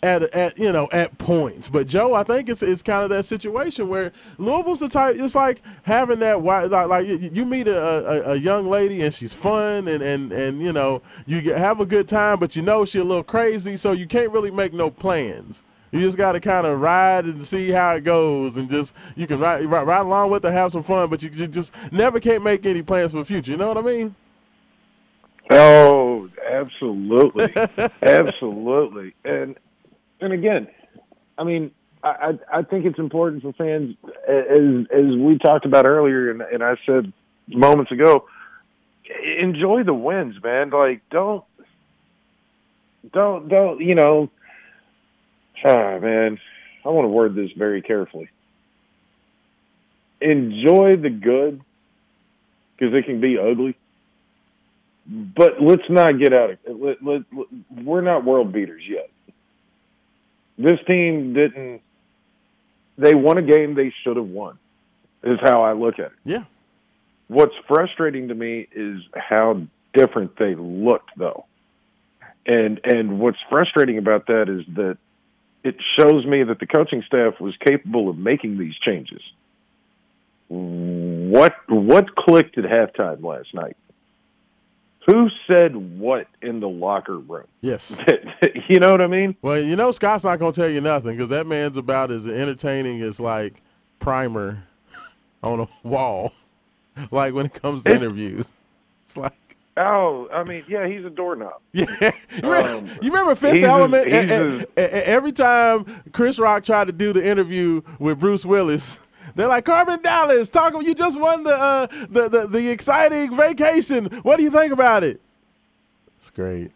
at points. But Joe, I think it's kind of that situation where Louisville's the type. It's like having that wide, like you meet a young lady and she's fun and you know, you have a good time, but you know she's a little crazy, so you can't really make no plans. You just got to kind of ride and see how it goes, and just you can ride along with her, have some fun, but you just never can't make any plans for the future. You know what I mean? Oh, absolutely, absolutely, and again, I mean, I think it's important for fans, as we talked about earlier, and I said moments ago, enjoy the wins, man. Like, don't, you know, man, I want to word this very carefully. Enjoy the good, because it can be ugly. But let's not get out of it. We're not world beaters yet. This team didn't – they won a game they should have won, is how I look at it. Yeah. What's frustrating to me is how different they looked, though. And what's frustrating about that is that it shows me that the coaching staff was capable of making these changes. What clicked at halftime last night? who said what in the locker room? Yes. You know what I mean? Well, you know Scott's not going to tell you nothing because that man's about as entertaining as, like, primer on a wall, like, when it comes to interviews. It's like. Oh, I mean, yeah, he's a doorknob. Yeah, you remember Fifth Element? Every time Chris Rock tried to do the interview with Bruce Willis, they're like, "Carmen Dallas, you just won the exciting vacation. What do you think about it?" It's great.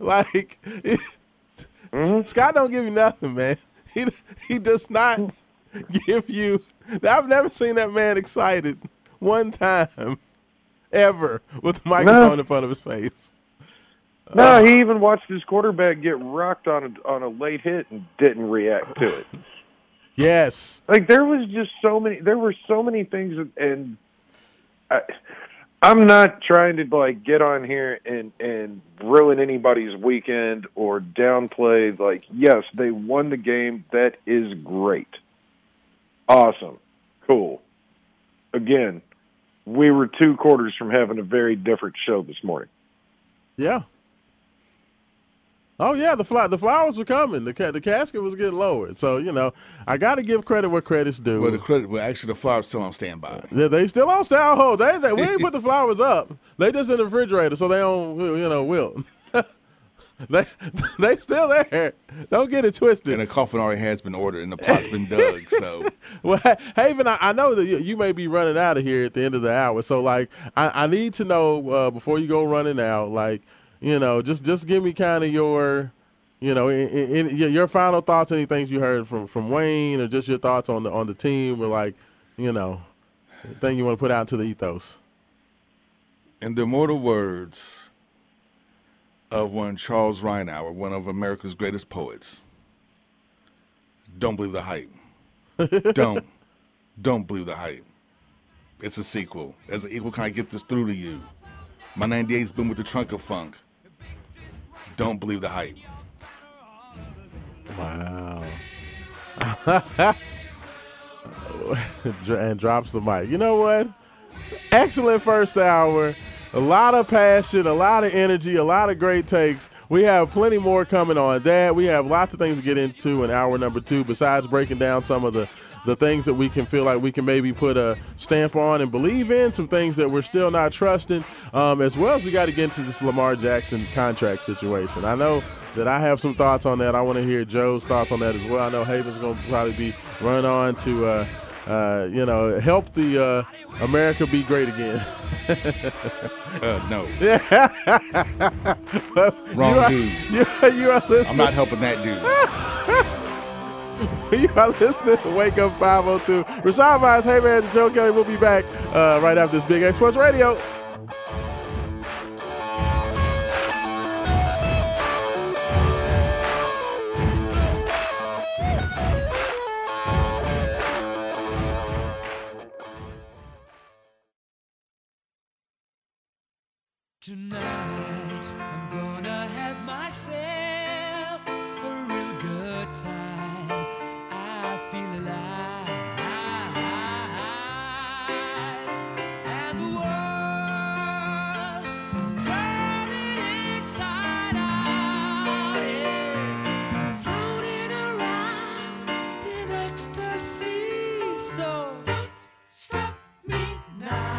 Like Scott don't give you nothing, man. He does not give you. I've never seen that man excited one time. Ever with the microphone in front of his face. No, he even watched his quarterback get rocked on a late hit and didn't react to it. Yes, like there was just so many. There were so many things, and I'm not trying to like get on here and ruin anybody's weekend or downplay. Like, yes, they won the game. That is great, awesome, cool. Again. We were two quarters from having a very different show this morning. Yeah. Oh, yeah, the flowers were coming. The casket was getting lowered. So, you know, I got to give credit where credit's due. Actually, the flowers still on standby. Yeah, they still on standby. Oh, we ain't put the flowers up. They just in the refrigerator, so they don't, you know, wilt. They still there. Don't get it twisted. And a coffin already has been ordered, and the pot's been dug. So, well, Haven, I know that you may be running out of here at the end of the hour. So, like, I need to know before you go running out. Like, you know, just give me kind of your, you know, your final thoughts. Any things you heard from Wayne, or just your thoughts on the team, or like, you know, thing you want to put out to the ethos. In the immortal words. Of one Charles Reinauer, one of America's greatest poets. Don't believe the hype. Don't believe the hype. It's a sequel. As an equal, can I get this through to you? My 98's been with the trunk of funk. Don't believe the hype. Wow. And drops the mic. You know what? Excellent first hour. A lot of passion, a lot of energy, a lot of great takes. We have plenty more coming on that. We have lots of things to get into in hour number two, besides breaking down some of the things that we can feel like we can maybe put a stamp on and believe in, some things that we're still not trusting, as well as we got to get into this Lamar Jackson contract situation. I know that I have some thoughts on that. I want to hear Joe's thoughts on that as well. I know Haven's going to probably be run on to you know, help the America be great again. No. Wrong dude. You are listening. I'm not helping that dude. You are listening to Wake Up 502. Rashawn Myers, Hey Man, and Joe Kelly. We'll be back right after this Big X Sports Radio. Tonight, I'm gonna have myself a real good time. I feel alive. And the world, I'm turning inside out. Yeah. I'm floating around in ecstasy, so don't stop me now.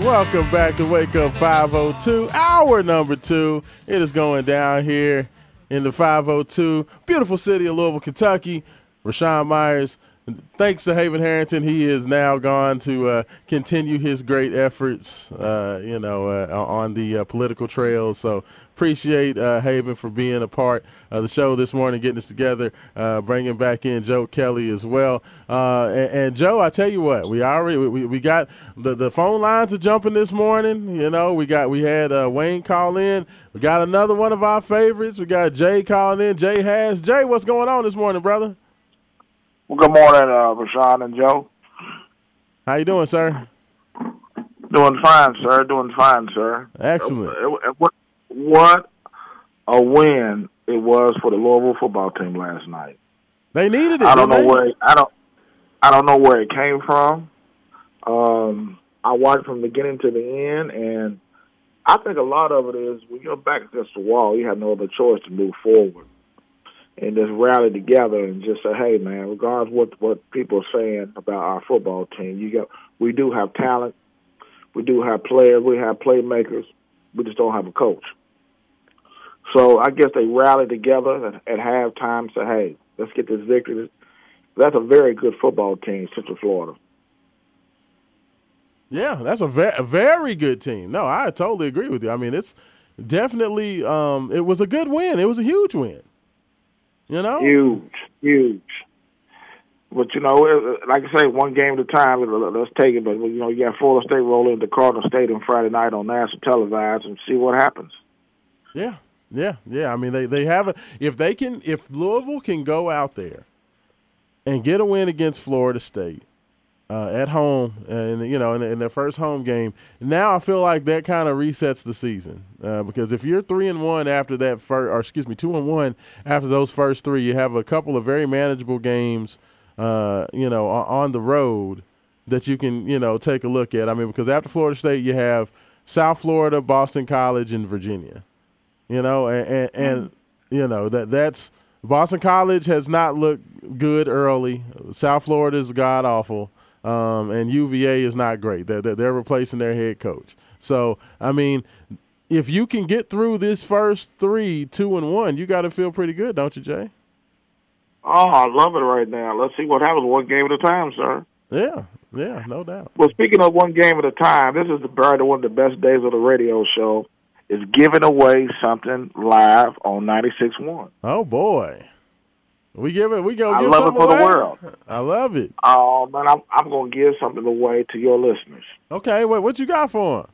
Welcome back to Wake Up 502, hour number two. It is going down here in the 502, beautiful city of Louisville, Kentucky. Rashawn Myers, thanks to Haven Harrington, he is now gone to continue his great efforts, on the political trail. So appreciate Haven for being a part of the show this morning, getting us together, bringing back in Joe Kelly as well. And Joe, I tell you what, we got the phone lines are jumping this morning. We had Wayne call in. We got another one of our favorites. We got Jay calling in. Jay, what's going on this morning, brother? Well, good morning, Rashawn and Joe. How you doing, sir? Doing fine, sir. Excellent. What a win it was for the Louisville football team last night. They needed it. I don't know where it came from. I watched from the beginning to the end, and I think a lot of it is when you're back against the wall, you have no other choice to move forward. And just rally together and just say, hey, man, regardless of what people are saying about our football team, we do have talent, we do have players, we have playmakers, we just don't have a coach. So I guess they rallied together at halftime and said, hey, let's get this victory. That's a very good football team, Central Florida. Yeah, that's a very good team. No, I totally agree with you. I mean, it's definitely it was a good win. It was a huge win. Huge. But, like I say, one game at a time, let's take it. But, you got Florida State rolling into Cardinal Stadium Friday night on national televised and see what happens. Yeah. I mean, they have – if Louisville can go out there and get a win against Florida State at home and, in their first home game, now I feel like that kind of resets the season. Because if you're 3-1 after that first, or excuse me, 2-1 after those first three, you have a couple of very manageable games, on the road that you can, take a look at. I mean, because after Florida State, you have South Florida, Boston College, and Virginia. That's Boston College has not looked good early. South Florida is god awful, and UVA is not great. They're replacing their head coach. So I mean. If you can get through this first 3, 2-1, you got to feel pretty good, don't you, Jay? Oh, I love it right now. Let's see what happens one game at a time, sir. Yeah, no doubt. Well, speaking of one game at a time, this is probably one of the best days of the radio show is giving away something live on 96.1. Oh, boy. We give something away. I love it for the world. I love it. Oh, man, I'm going to give something away to your listeners. Okay, wait, what you got for them?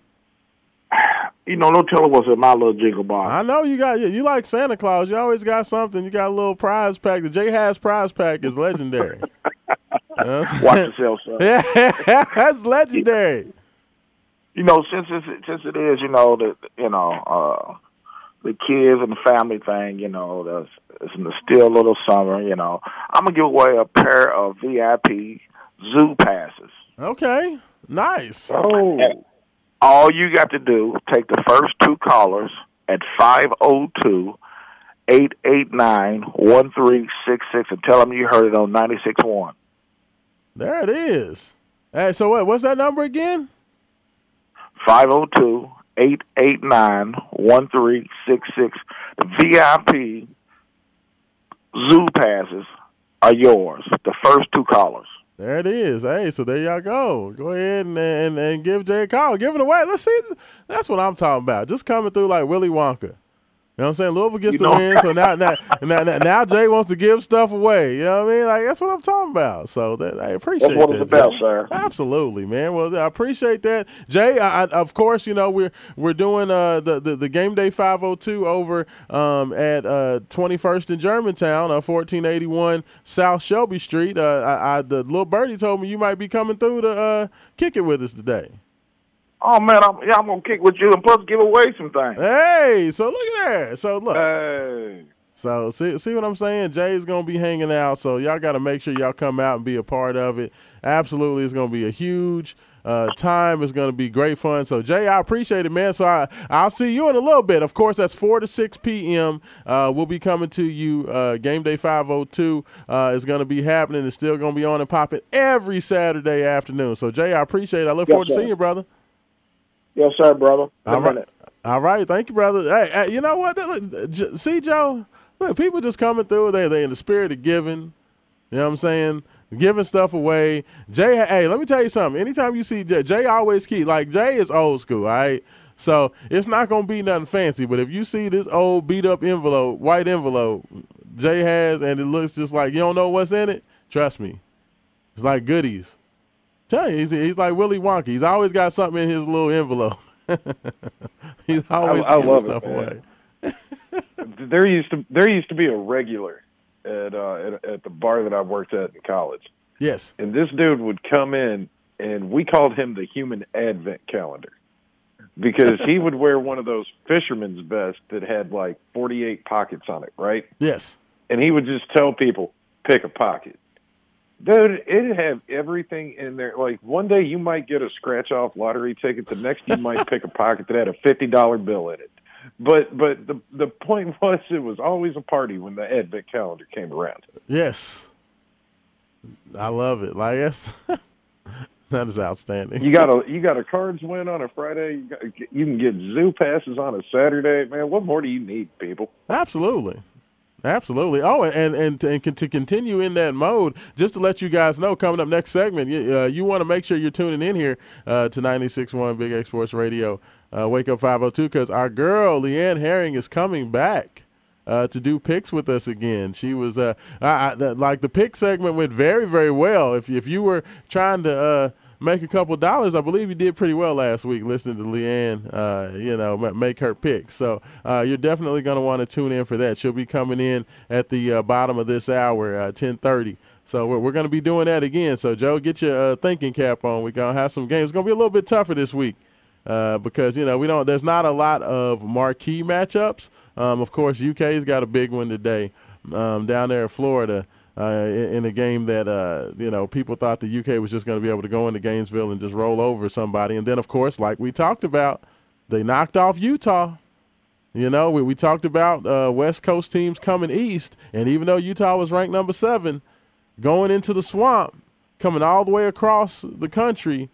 No telling what's in my little jiggle box. I know you like Santa Claus. You always got something. You got a little prize pack. The J-Has prize pack is legendary. Watch yourself, son. Yeah, that's legendary. Since it is, the kids and the family thing, it's in the still little summer, I'm going to give away a pair of VIP zoo passes. Okay, nice. Oh, yeah. All you got to do, take the first two callers at 502-889-1366 and tell them you heard it on 96.1. There it is. Hey, so what's that number again? 502-889-1366. The VIP zoo passes are yours, the first two callers. There it is. Hey, so there y'all go. Go ahead and give Jay a call. Give it away. Let's see. That's what I'm talking about. Just coming through like Willy Wonka. You know what I'm saying? Louisville gets the win, so now Jay wants to give stuff away. You know what I mean? Like, that's what I'm talking about. So I appreciate that. That's one of the best, sir. Absolutely, man. Well, I appreciate that. Jay, I, of course, we're doing the Game Day 502 over at 21st in Germantown, 1481 South Shelby Street. The little birdie told me you might be coming through to kick it with us today. Oh, man, I'm going to kick with you and plus give away some things. Hey, so look at that. So look. Hey. So see what I'm saying? Jay's going to be hanging out, so y'all got to make sure y'all come out and be a part of it. Absolutely, it's going to be a huge time. It's going to be great fun. So, Jay, I appreciate it, man. So I'll see you in a little bit. Of course, that's 4 to 6 p.m. We'll be coming to you. Game Day 502 is going to be happening. It's still going to be on and popping every Saturday afternoon. So, Jay, I appreciate it. I look forward to seeing you, brother. Yes, sir, brother. All right. Thank you, brother. Hey, you know what? See, Joe, people just coming through. They in the spirit of giving. You know what I'm saying? giving stuff away. Jay, hey, let me tell you something. Anytime you see Jay, Jay always keep, like, Jay is old school, all right? So it's not going to be nothing fancy, but if you see this old beat-up envelope, white envelope Jay has, and it looks just like you don't know what's in it, trust me, it's like goodies. Tell you, he's like Willy Wonka. He's always got something in his little envelope. He's always giving stuff away. There used to be a regular at the bar that I worked at in college. Yes. And this dude would come in, and we called him the human advent calendar, because he would wear one of those fisherman's vests that had like 48 pockets on it, right? Yes. And he would just tell people, pick a pocket. Dude, it'd have everything in there. Like, one day you might get a scratch-off lottery ticket. The next you might pick a pocket that had a $50 bill in it. But the point was, it was always a party when the advent calendar came around. Yes. I love it. Like, yes. That is outstanding. You got a cards win on a Friday. You can get zoo passes on a Saturday. Man, what more do you need, people? Absolutely. Absolutely. Oh, and to continue in that mode, just to let you guys know, coming up next segment, you want to make sure you're tuning in here to 96.1 Big X Sports Radio, Wake Up 502, because our girl, Leanne Herring, is coming back to do picks with us again. She was like the pick segment went very, very well. If you were trying to make a couple dollars, I believe you did pretty well last week listening to Leanne, make her pick. So you're definitely going to want to tune in for that. She'll be coming in at the bottom of this hour, 10:30. So we're going to be doing that again. So, Joe, get your thinking cap on. We're going to have some games. It's going to be a little bit tougher this week because, we don't. There's not a lot of marquee matchups. Of course, UK's got a big one today down there in Florida. In a game that, people thought the UK was just going to be able to go into Gainesville and just roll over somebody. And then, of course, like we talked about, they knocked off Utah. We talked about West Coast teams coming east, and even though Utah was ranked number 7, going into the swamp, coming all the way across the country,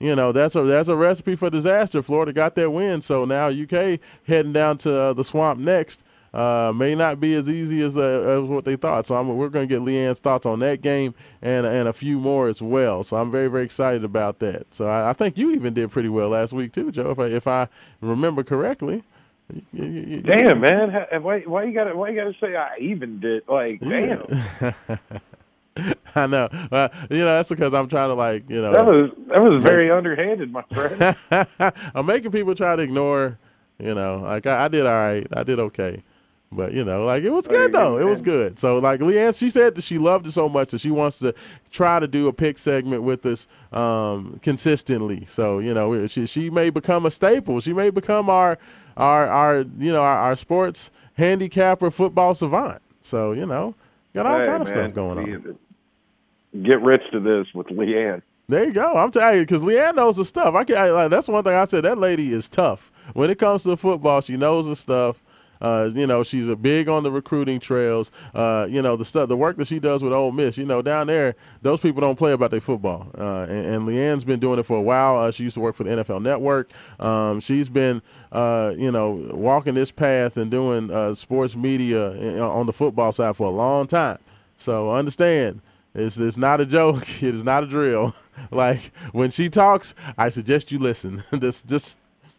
that's a recipe for disaster. Florida got their win, so now UK heading down to the swamp next. May not be as easy as what they thought. So we're going to get Leanne's thoughts on that game and a few more as well. So I'm very, very excited about that. So I think you even did pretty well last week too, Joe, if I remember correctly. Damn, man. Why you gotta say I even did? Like, yeah. Damn. I know. That's because I'm trying to That was very underhanded, my friend. I'm making people try to ignore, I did all right. I did okay. But, it was good, though. It was good. So, Leanne, she said that she loved it so much that she wants to try to do a pick segment with us consistently. So, she may become a staple. She may become our sports handicapper football savant. So, got all kind of stuff going on. Get rich to this with Leanne. There you go. I'm telling you, because Leanne knows the stuff. That's one thing I said. That lady is tough. When it comes to football, she knows the stuff. She's big on the recruiting trails. The work that she does with Ole Miss, down there, those people don't play about their football. And Leanne's been doing it for a while. She used to work for the NFL Network. She's been, walking this path and doing sports media on the football side for a long time. So understand, it's not a joke. It is not a drill. Like, when she talks, I suggest you listen. This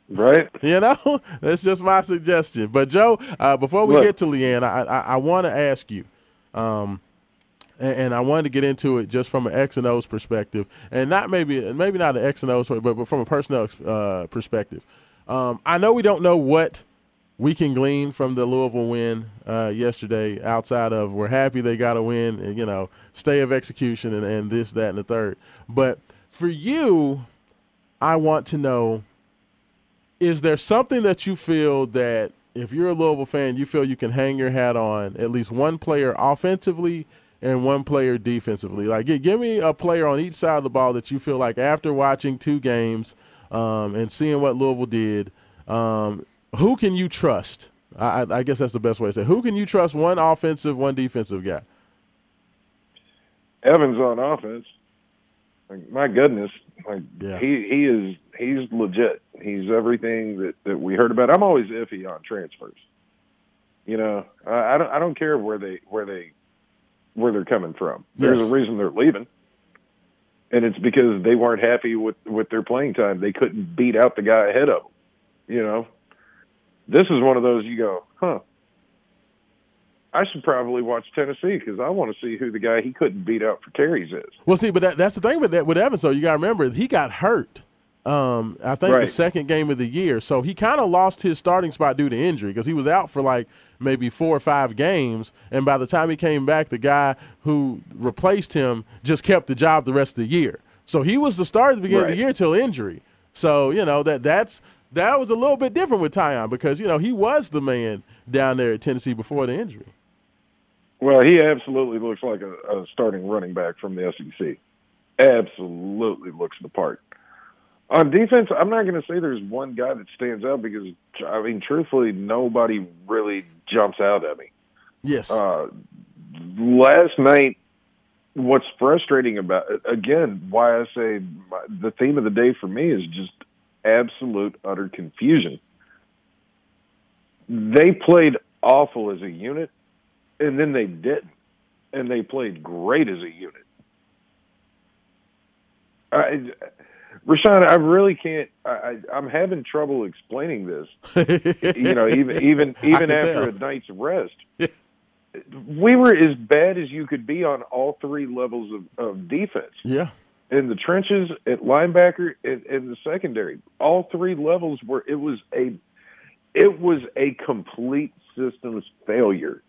right? That's just my suggestion. But, Joe, before we get to Leanne, I want to ask you, and I wanted to get into it just from an X and O's perspective, and not maybe not an X and O's, but from a personnel perspective. I know we don't know what we can glean from the Louisville win yesterday outside of we're happy they got a win, and, stay of execution and this, that, and the third. But for you, I want to know, is there something that you feel that if you're a Louisville fan, you feel you can hang your hat on at least one player offensively and one player defensively? Like, give me a player on each side of the ball that you feel like after watching two games and seeing what Louisville did, who can you trust? I guess that's the best way to say it. Who can you trust, one offensive, one defensive guy? Evans on offense. Like, my goodness. Like, yeah. He's legit. He's everything that we heard about. I'm always iffy on transfers. I don't care where they where they're coming from. There's a reason they're leaving, and it's because they weren't happy with their playing time. They couldn't beat out the guy ahead of them, you know. This is one of those you go, huh, I should probably watch Tennessee because I want to see who the guy he couldn't beat out for carries is. Well, see, but that's the thing with Evans, though. You got to remember, he got hurt, I think, the second game of the year. So he kind of lost his starting spot due to injury because he was out for like maybe 4 or 5 games. And by the time he came back, the guy who replaced him just kept the job the rest of the year. So he was the starter at the beginning of the year till injury. So, you know, that was a little bit different with Tyon because, you know, he was the man down there at Tennessee before the injury. Well, he absolutely looks like a starting running back from the SEC. Absolutely looks the part. On defense, I'm not going to say there's one guy that stands out because, I mean, truthfully, nobody really jumps out at me. Yes. Last night, what's frustrating about it, again, why I say the theme of the day for me is just absolute, utter confusion. They played awful as a unit, and then they didn't, and they played great as a unit. Rashawn, I really can't. I'm having trouble explaining this. You know, even after a night's rest, we were as bad as you could be on all 3 levels of defense. Yeah, in the trenches, at linebacker, and the secondary, all 3 levels were. It was a complete systems failure.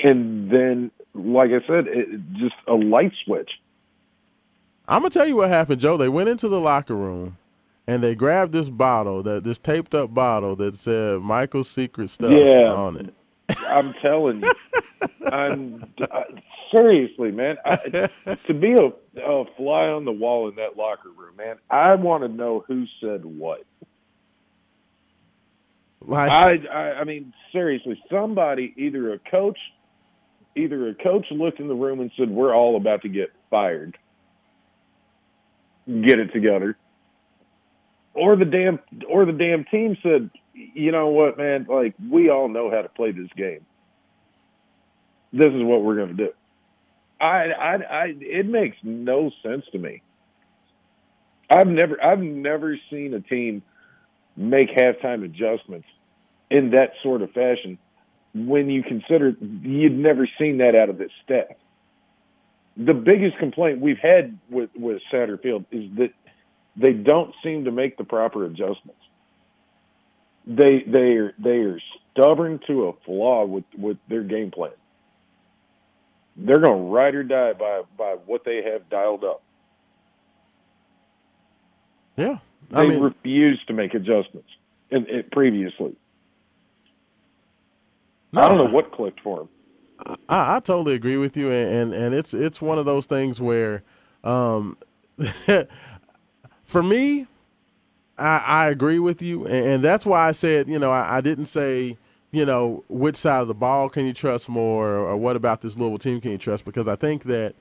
And then, like I said, just a light switch. I'm going to tell you what happened, Joe. They went into the locker room, and they grabbed this bottle, this taped-up bottle that said Michael's Secret Stuff on it. I'm telling you. Seriously, man. To be a fly on the wall in that locker room, man, I want to know who said what. Like, I mean, seriously, somebody, either a coach looked in the room and said, we're all about to get fired. Get it together. Or the damn team said, you know what, man, like, we all know how to play this game. This is what we're going to do. It makes no sense to me. I've never seen a team make halftime adjustments in that sort of fashion when you consider you'd never seen that out of this staff. The biggest complaint we've had with Satterfield is that they don't seem to make the proper adjustments. They are stubborn to a flaw with their game plan. They're going to ride or die by what they have dialed up. Yeah. They refused to make adjustments previously. No, I don't know what clicked for them. I totally agree with you, and it's one of those things where, for me, I agree with you, and that's why I said, you know, I didn't say, you know, which side of the ball can you trust more, or what about this Louisville team can you trust, because I think that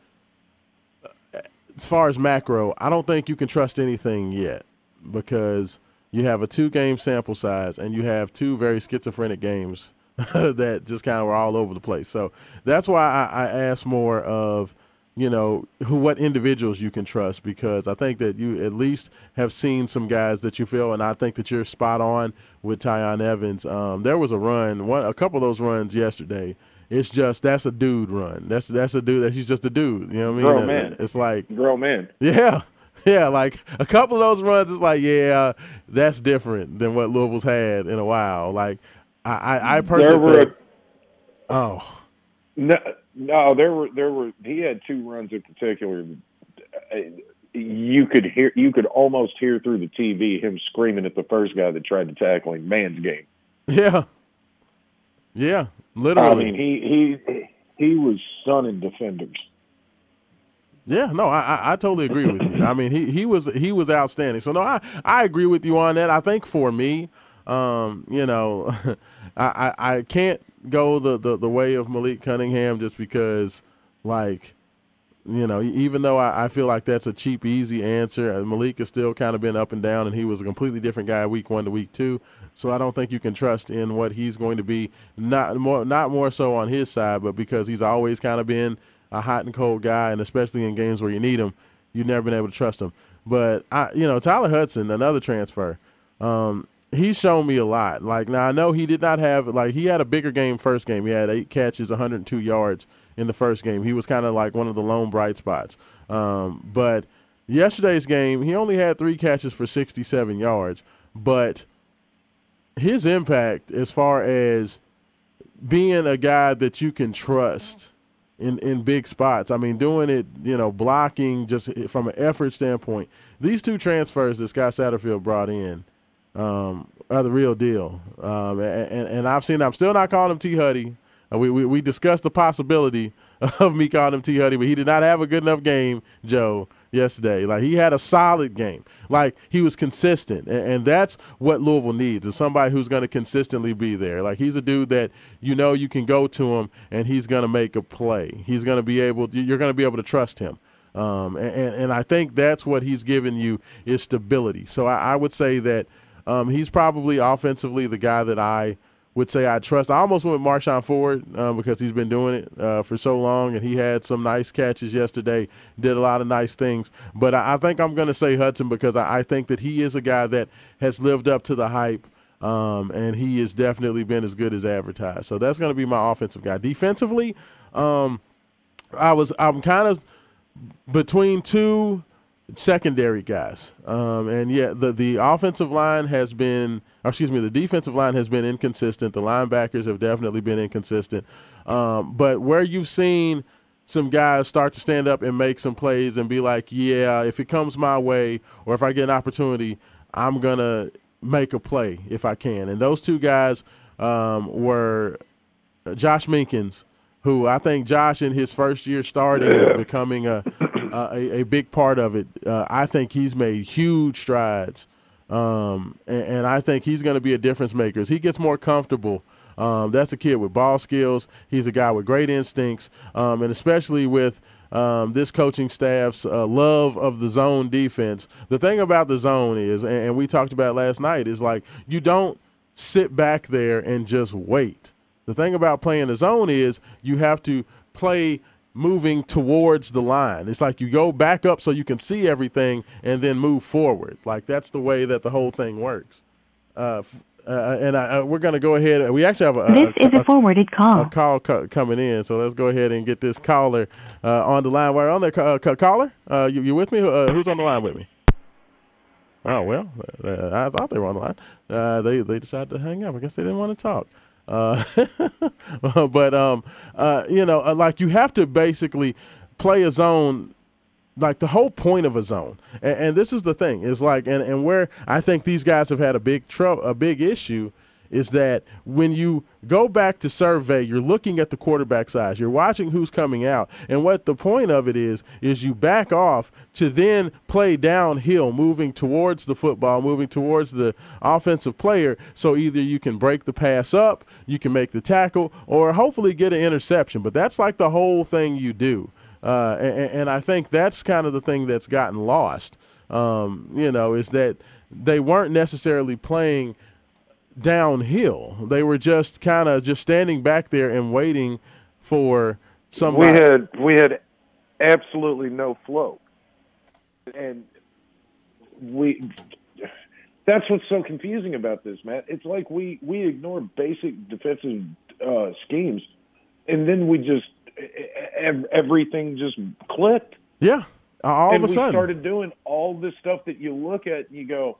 as far as macro, I don't think you can trust anything yet because you have a 2-game sample size and you have 2 very schizophrenic games that just kind of were all over the place. So that's why I asked more of, you know, what individuals you can trust, because I think that you at least have seen some guys that you feel, and I think that you're spot on with Tyon Evans. There was a run, a couple of those runs yesterday. It's just that's a dude run. That's a dude that he's just a dude. You know what I mean? Grown man. It's like grown man. Yeah. Yeah, like a couple of those runs, it's like, yeah, that's different than what Louisville's had in a while. Like, I personally there were he had 2 runs in particular. You could almost hear through the TV him screaming at the first guy that tried to tackle him, man's game. Yeah. Yeah, literally. I mean, he was sunning defenders. Yeah, no, I totally agree with you. I mean, he was outstanding. So, no, I agree with you on that. I think for me, you know, I can't go the way of Malik Cunningham just because, like, you know, even though I feel like that's a cheap, easy answer, Malik has still kind of been up and down, and he was a completely different guy week one to week two. So I don't think you can trust in what he's going to be, not more so on his side, but because he's always kind of been a hot and cold guy, and especially in games where you need him, you've never been able to trust him. But, Tyler Hudson, another transfer, he's shown me a lot. Like, now I know he did not have – like, he had a bigger game first game. He had 8 catches, 102 yards in the first game. He was kind of like one of the lone bright spots. But yesterday's game, he only had 3 catches for 67 yards. But his impact as far as being a guy that you can trust in big spots, I mean, doing it, blocking just from an effort standpoint. These 2 transfers that Scott Satterfield brought in are the real deal. And I've seen – I'm still not calling him T. Huddy. We discussed the possibility of me calling him T. Huddy, but he did not have a good enough game, Joe, yesterday. Like, he had a solid game. Like, he was consistent, and that's what Louisville needs, is somebody who's going to consistently be there. Like, he's a dude that you can go to him, and he's going to make a play. He's going to be able – you're going to be able to trust him. And I think that's what he's given you is stability. So I would say that he's probably offensively the guy that I would say I trust. I almost went with Marshawn Ford because he's been doing it for so long, and he had some nice catches yesterday, did a lot of nice things. But I think I'm going to say Hudson because I think that he is a guy that has lived up to the hype, and he has definitely been as good as advertised. So that's going to be my offensive guy. Defensively, I'm kind of between 2 secondary guys. The defensive line has been inconsistent. The linebackers have definitely been inconsistent. But where you've seen some guys start to stand up and make some plays and be like, yeah, if it comes my way or if I get an opportunity, I'm going to make a play if I can. And those 2 guys were Josh Minkins, who I think Josh in his first year starting and becoming a big part of it. I think he's made huge strides, and I think he's going to be a difference maker. As he gets more comfortable, that's a kid with ball skills. He's a guy with great instincts, and especially with this coaching staff's love of the zone defense. The thing about the zone is, and we talked about it last night, is like you don't sit back there and just wait. The thing about playing the zone is you have to play moving towards the line. It's like you go back up so you can see everything and then move forward. Like, that's the way that the whole thing works. We're going to go ahead. We actually have a forwarded call. A call coming in, so let's go ahead and get this caller on the line. We're on the caller. You with me? Who's on the line with me? Oh, well, I thought they were on the line. They decided to hang up. I guess they didn't want to talk. Like you have to basically play a zone, like the whole point of a zone. And this is the thing is like, and where I think these guys have had a big issue is that when you go back to survey, you're looking at the quarterback size, you're watching who's coming out. And what the point of it is you back off to then play downhill, moving towards the football, moving towards the offensive player. So either you can break the pass up, you can make the tackle, or hopefully get an interception. But that's like the whole thing you do. And I think that's kind of the thing that's gotten lost, is that they weren't necessarily playing – downhill. They were just kind of just standing back there and waiting for somebody. We had absolutely no flow, and that's what's so confusing about this, Matt. It's like we ignore basic defensive schemes, and then we just everything just clicked. Yeah, all of a sudden we started doing all this stuff that you look at and you go,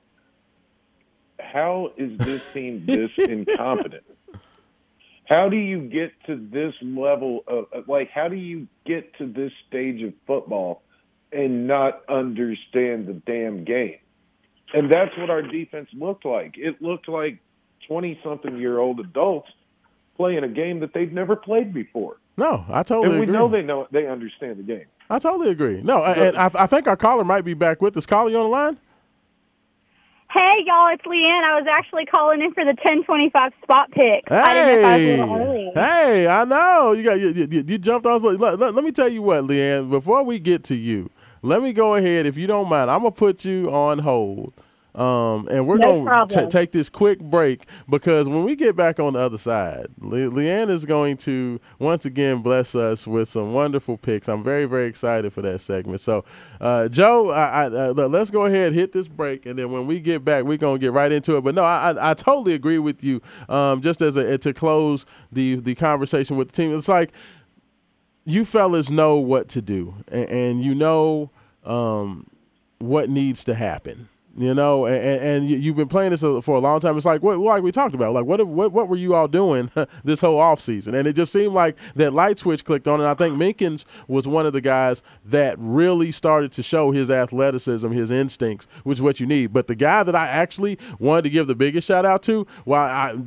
how is this team this incompetent? How do you get to this level of how do you get to this stage of football and not understand the damn game? And that's what our defense looked like. It looked like 20-something-year-old adults playing a game that they've never played before. No, I totally agree. And we know they understand the game. I totally agree. No, and I think our caller might be back with us. Caller, you on the line? Hey, y'all, it's Leanne. I was actually calling in for the 10:25 spot pick. Hey. I didn't know if I was a little early. Hey, I know. You jumped on. Let me tell you what, Leanne, before we get to you, let me go ahead, if you don't mind, I'm going to put you on hold. And we're going to take this quick break because when we get back on the other side, Leanne is going to once again bless us with some wonderful picks. I'm very, very excited for that segment. So, Joe, let's go ahead and hit this break, and then when we get back, we're going to get right into it. But, no, I totally agree with you just as to close the conversation with the team. It's like you fellas know what to do, and you know what needs to happen. You know, and you've been playing this for a long time. It's like like we talked about. Like, what were you all doing this whole offseason? And it just seemed like that light switch clicked on. And I think Minkins was one of the guys that really started to show his athleticism, his instincts, which is what you need. But the guy that I actually wanted to give the biggest shout out to,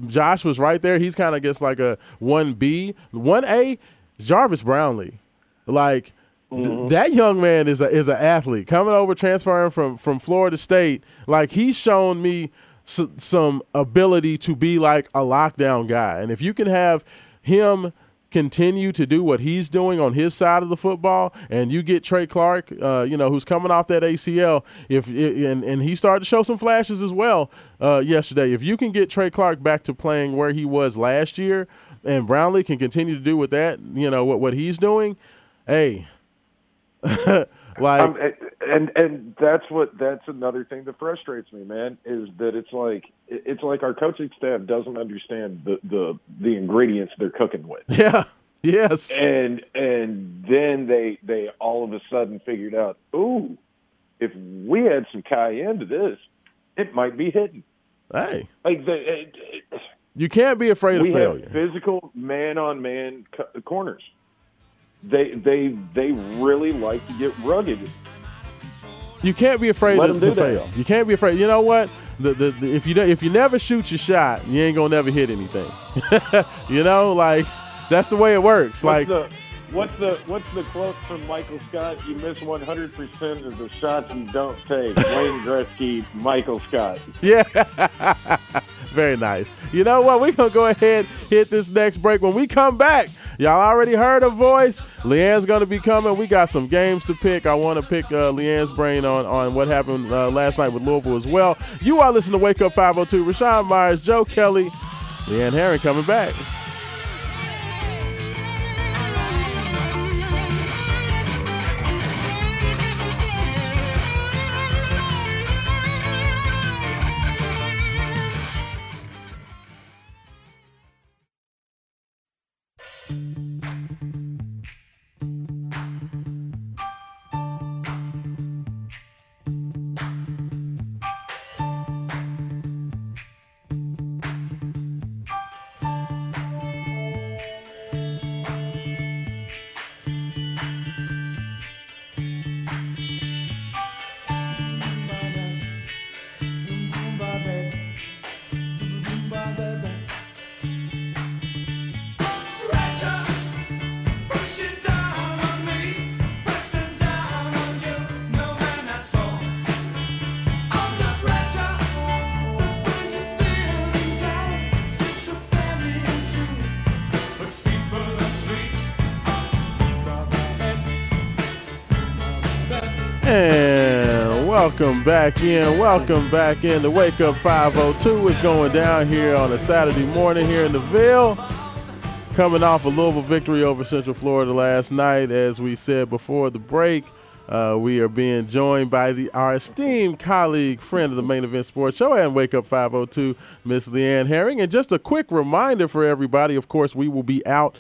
Josh was right there. He's kind of gets like a 1B. 1A, Jarvis Brownlee. Like, that young man is an athlete coming over, transferring from Florida State. Like, he's shown me some ability to be like a lockdown guy. And if you can have him continue to do what he's doing on his side of the football, and you get Trey Clark, who's coming off that ACL, and he started to show some flashes as well yesterday. If you can get Trey Clark back to playing where he was last year, and Brownlee can continue to do with that, what he's doing, hey. And that's another thing that frustrates me, man, is that it's like our coaching staff doesn't understand the ingredients they're cooking with. Yeah. Yes. And then they all of a sudden figured out, ooh, if we add some cayenne to this, it might be hidden. Hey. Like you can't be afraid of failure. We have physical man-on-man corners. They really like to get rugged. You can't be afraid to fail. You can't be afraid. You know what? The if you never shoot your shot, you ain't gonna never hit anything. That's the way it works. What's the quote from Michael Scott? You miss 100% of the shots you don't take. Wayne Gretzky, Michael Scott. Yeah. Very nice. You know what? We're going to go ahead hit this next break. When we come back, y'all already heard her voice. Leanne's going to be coming. We got some games to pick. I want to pick Leanne's brain on what happened last night with Louisville as well. You are listening to Wake Up 502. Rashawn Myers, Joe Kelly, Leanne Herring coming back. Welcome back in. The Wake Up 502 is going down here on a Saturday morning here in the Ville. Coming off a Louisville victory over Central Florida last night, as we said before the break. We are being joined by our esteemed colleague, friend of the Main Event Sports Show and Wake Up 502, Miss Leanne Herring. And just a quick reminder for everybody, of course, we will be out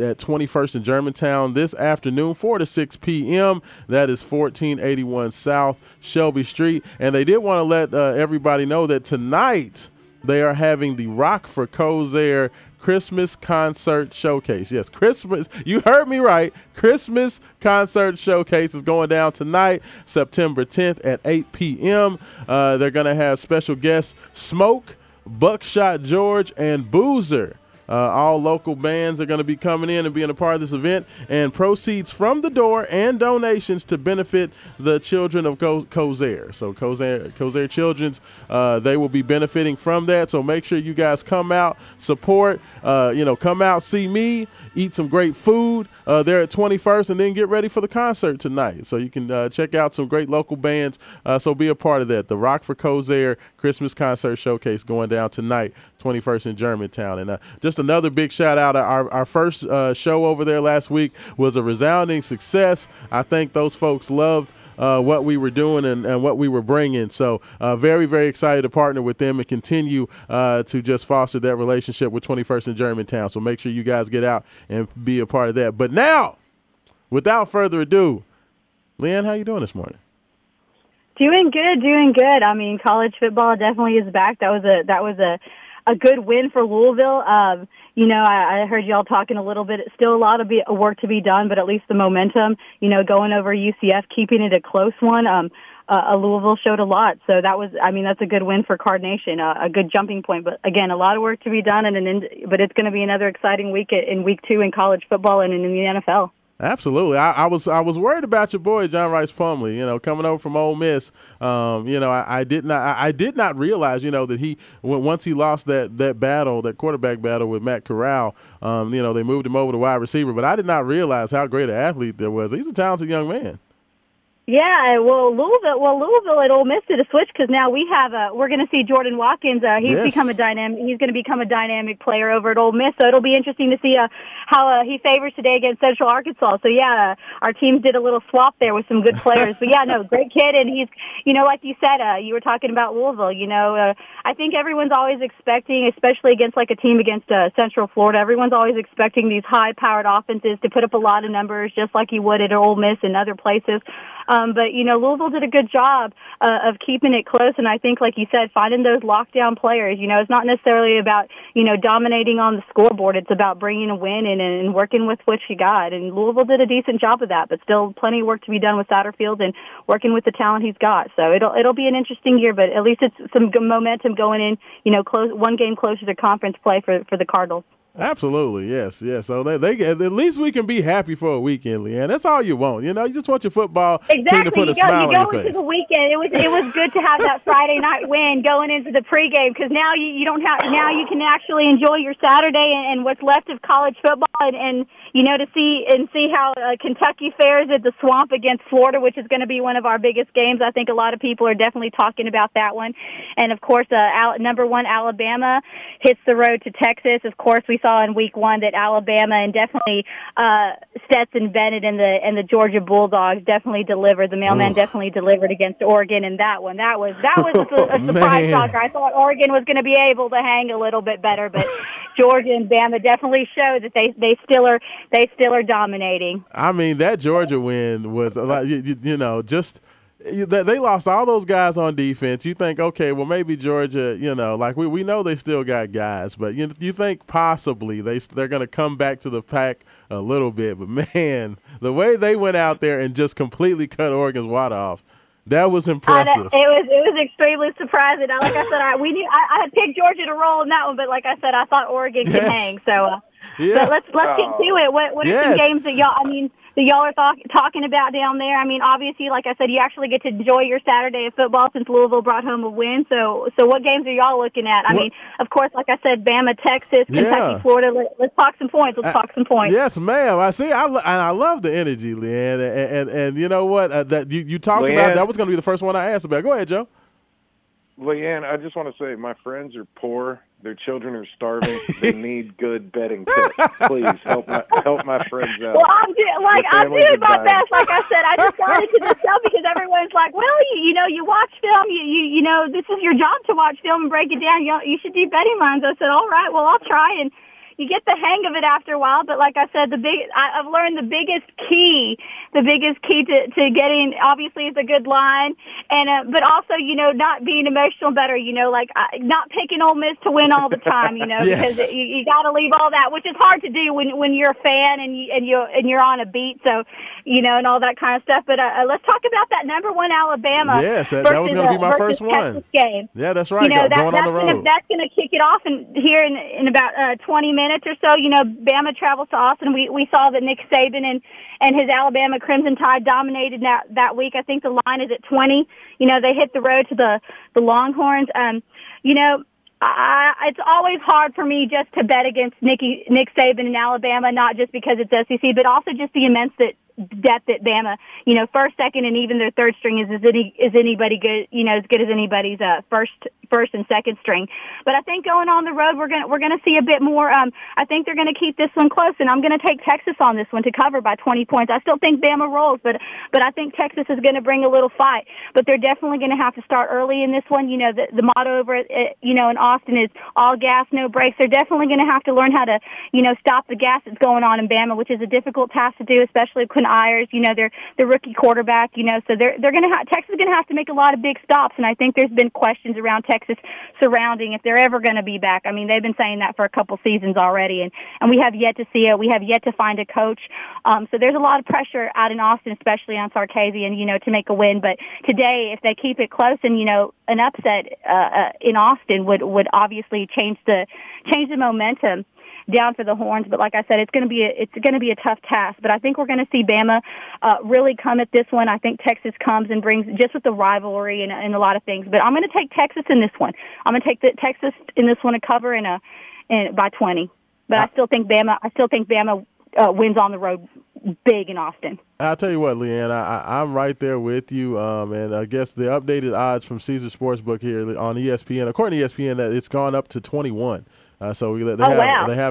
at 21st and Germantown this afternoon, 4 to 6 p.m. That is 1481 South Shelby Street. And they did want to let everybody know that tonight they are having the Rock for Kosair Christmas Concert Showcase. Yes, Christmas. You heard me right. Christmas Concert Showcase is going down tonight, September 10th at 8 p.m. They're going to have special guests Smoke, Buckshot George, and Boozer. All local bands are going to be coming in and being a part of this event, and proceeds from the door and donations to benefit the children of Kosair. So Kosair Children's, they will be benefiting from that. So make sure you guys come out, support, come out, see me, eat some great food. They're at 21st, and then get ready for the concert tonight. So you can check out some great local bands. So be a part of that. The Rock for Kosair Christmas Concert Showcase going down tonight, 21st in Germantown. And just another big shout out. Our first show over there last week was a resounding success. I think those folks loved what we were doing and what we were bringing. So very, very excited to partner with them and continue to just foster that relationship with 21st in Germantown. So make sure you guys get out and be a part of that. But now, without further ado, Leanne, how you doing this morning? Doing good. I mean, college football definitely is back. That was a good win for Louisville. I heard y'all talking a little bit. Still a lot of work to be done, but at least the momentum, going over UCF, keeping it a close one. Louisville showed a lot. So that's a good win for Card Nation, a good jumping point. But again, a lot of work to be done, but it's going to be another exciting week in week two in college football and in the NFL. Absolutely. I was worried about your boy John Rice Plumlee, coming over from Ole Miss. I did not realize, that once he lost that quarterback battle with Matt Corral, they moved him over to wide receiver, but I did not realize how great an athlete there was. He's a talented young man. Yeah, well, Louisville at Ole Miss did a switch because now we're going to see Jordan Watkins. He's going to become a dynamic player over at Ole Miss. So it'll be interesting to see how he favors today against Central Arkansas. So yeah, our teams did a little swap there with some good players. But yeah, no, great kid, and he's like you said, you were talking about Louisville. I think everyone's always expecting, especially against like a team against Central Florida, everyone's always expecting these high-powered offenses to put up a lot of numbers, just like you would at Ole Miss and other places. But, Louisville did a good job of keeping it close. And I think, like you said, finding those lockdown players, it's not necessarily about, dominating on the scoreboard. It's about bringing a win in and working with what you got. And Louisville did a decent job of that, but still plenty of work to be done with Satterfield and working with the talent he's got. So it'll be an interesting year, but at least it's some good momentum going in, close, one game closer to conference play for the Cardinals. Absolutely, yes. So they at least we can be happy for a weekend, Leanne. That's all you want, You just want your football team to put a smile on your face. Exactly, you go into the weekend. It was good to have that Friday night win going into the pregame because now you can actually enjoy your Saturday and what's left of college football and to see how Kentucky fares at the Swamp against Florida, which is going to be one of our biggest games. I think a lot of people are definitely talking about that one, and of course, number one Alabama hits the road to Texas. Of course, we saw in week one that Alabama and definitely Stetson Bennett and the Georgia Bulldogs definitely delivered. The mailman definitely delivered against Oregon in that one. That was a surprise shocker. I thought Oregon was going to be able to hang a little bit better, but Georgia and Bama definitely showed that they still are dominating. I mean, that Georgia win was a lot, just. They lost all those guys on defense. You think, okay, well, maybe Georgia, like we know they still got guys, but you think possibly they're going to come back to the pack a little bit. But, man, the way they went out there and just completely cut Oregon's water off, that was impressive. It was extremely surprising. Like I said, I had picked Georgia to roll in that one, but like I said, I thought Oregon could hang. So but let's get to it. What are some games that y'all – y'all are talking about down there? I mean, obviously, like I said, you actually get to enjoy your Saturday of football since Louisville brought home a win. So what games are y'all looking at? I mean, of course, like I said, Bama, Texas, Kentucky, Florida. Let's talk some points. Yes, ma'am. I see. I love the energy, Leanne. And you know what? That you talked Leanne, about that was going to be the first one I asked about. Go ahead, Joe. Leanne, I just want to say my friends are poor. Their children are starving. They need good betting tips. Please help my friends out. Well, I'm doing my best. Like I said, I just got into this stuff because everyone's like, well, you watch film. You this is your job to watch film and break it down. You should do betting lines. I said, all right, well, I'll try and. You get the hang of it after a while, but like I said, I've learned the biggest key to getting, obviously, is a good line, and but also, not being emotional better, like not picking Ole Miss to win all the time, yes. Because you got to leave all that, which is hard to do when you're a fan and you're on a beat. So you know, and all that kind of stuff. But let's talk about that #1 Alabama. Yes, that was going to be my first one. Game. Yeah, that's right. You know, going on the road. That's going to kick it off in about 20 minutes or so. You know, Bama travels to Austin. We saw that Nick Saban and his Alabama Crimson Tide dominated that week. I think the line is at 20. You know, they hit the road to the Longhorns. You know, it's always hard for me just to bet against Nick Saban in Alabama, not just because it's SEC, but also just the immense depth at Bama. You know, first, second, and even their third string is anybody good? You know, as good as anybody's first and second string. But I think going on the road, we're gonna see a bit more. I think they're gonna keep this one close, and I'm gonna take Texas on this one to cover by 20 points. I still think Bama rolls, but I think Texas is gonna bring a little fight. But they're definitely gonna have to start early in this one. You know, the motto over in Austin is all gas, no brakes. They're definitely gonna have to learn how to stop the gas that's going on in Bama, which is a difficult task to do, especially when Ayers, they're the rookie quarterback, so they're going to Texas is going to have to make a lot of big stops, and I think there's been questions around Texas surrounding if they're ever going to be back. I mean, they've been saying that for a couple seasons already, and we have yet to see it. We have yet to find a coach. So there's a lot of pressure out in Austin, especially on Sarkisian, to make a win. But today, if they keep it close, and an upset in Austin would obviously change the momentum down for the Horns. But like I said, it's going to be a tough task. But I think we're going to see Bama really come at this one. I think Texas comes and brings just with the rivalry and a lot of things. But I'm going to take Texas in this one. I'm going to take Texas in this one to cover by 20. But I still think Bama wins on the road big in Austin. I'll tell you what, Leanne, I'm right there with you. And I guess the updated odds from Caesars Sportsbook here on ESPN, according to ESPN, that it's gone up to 21. They have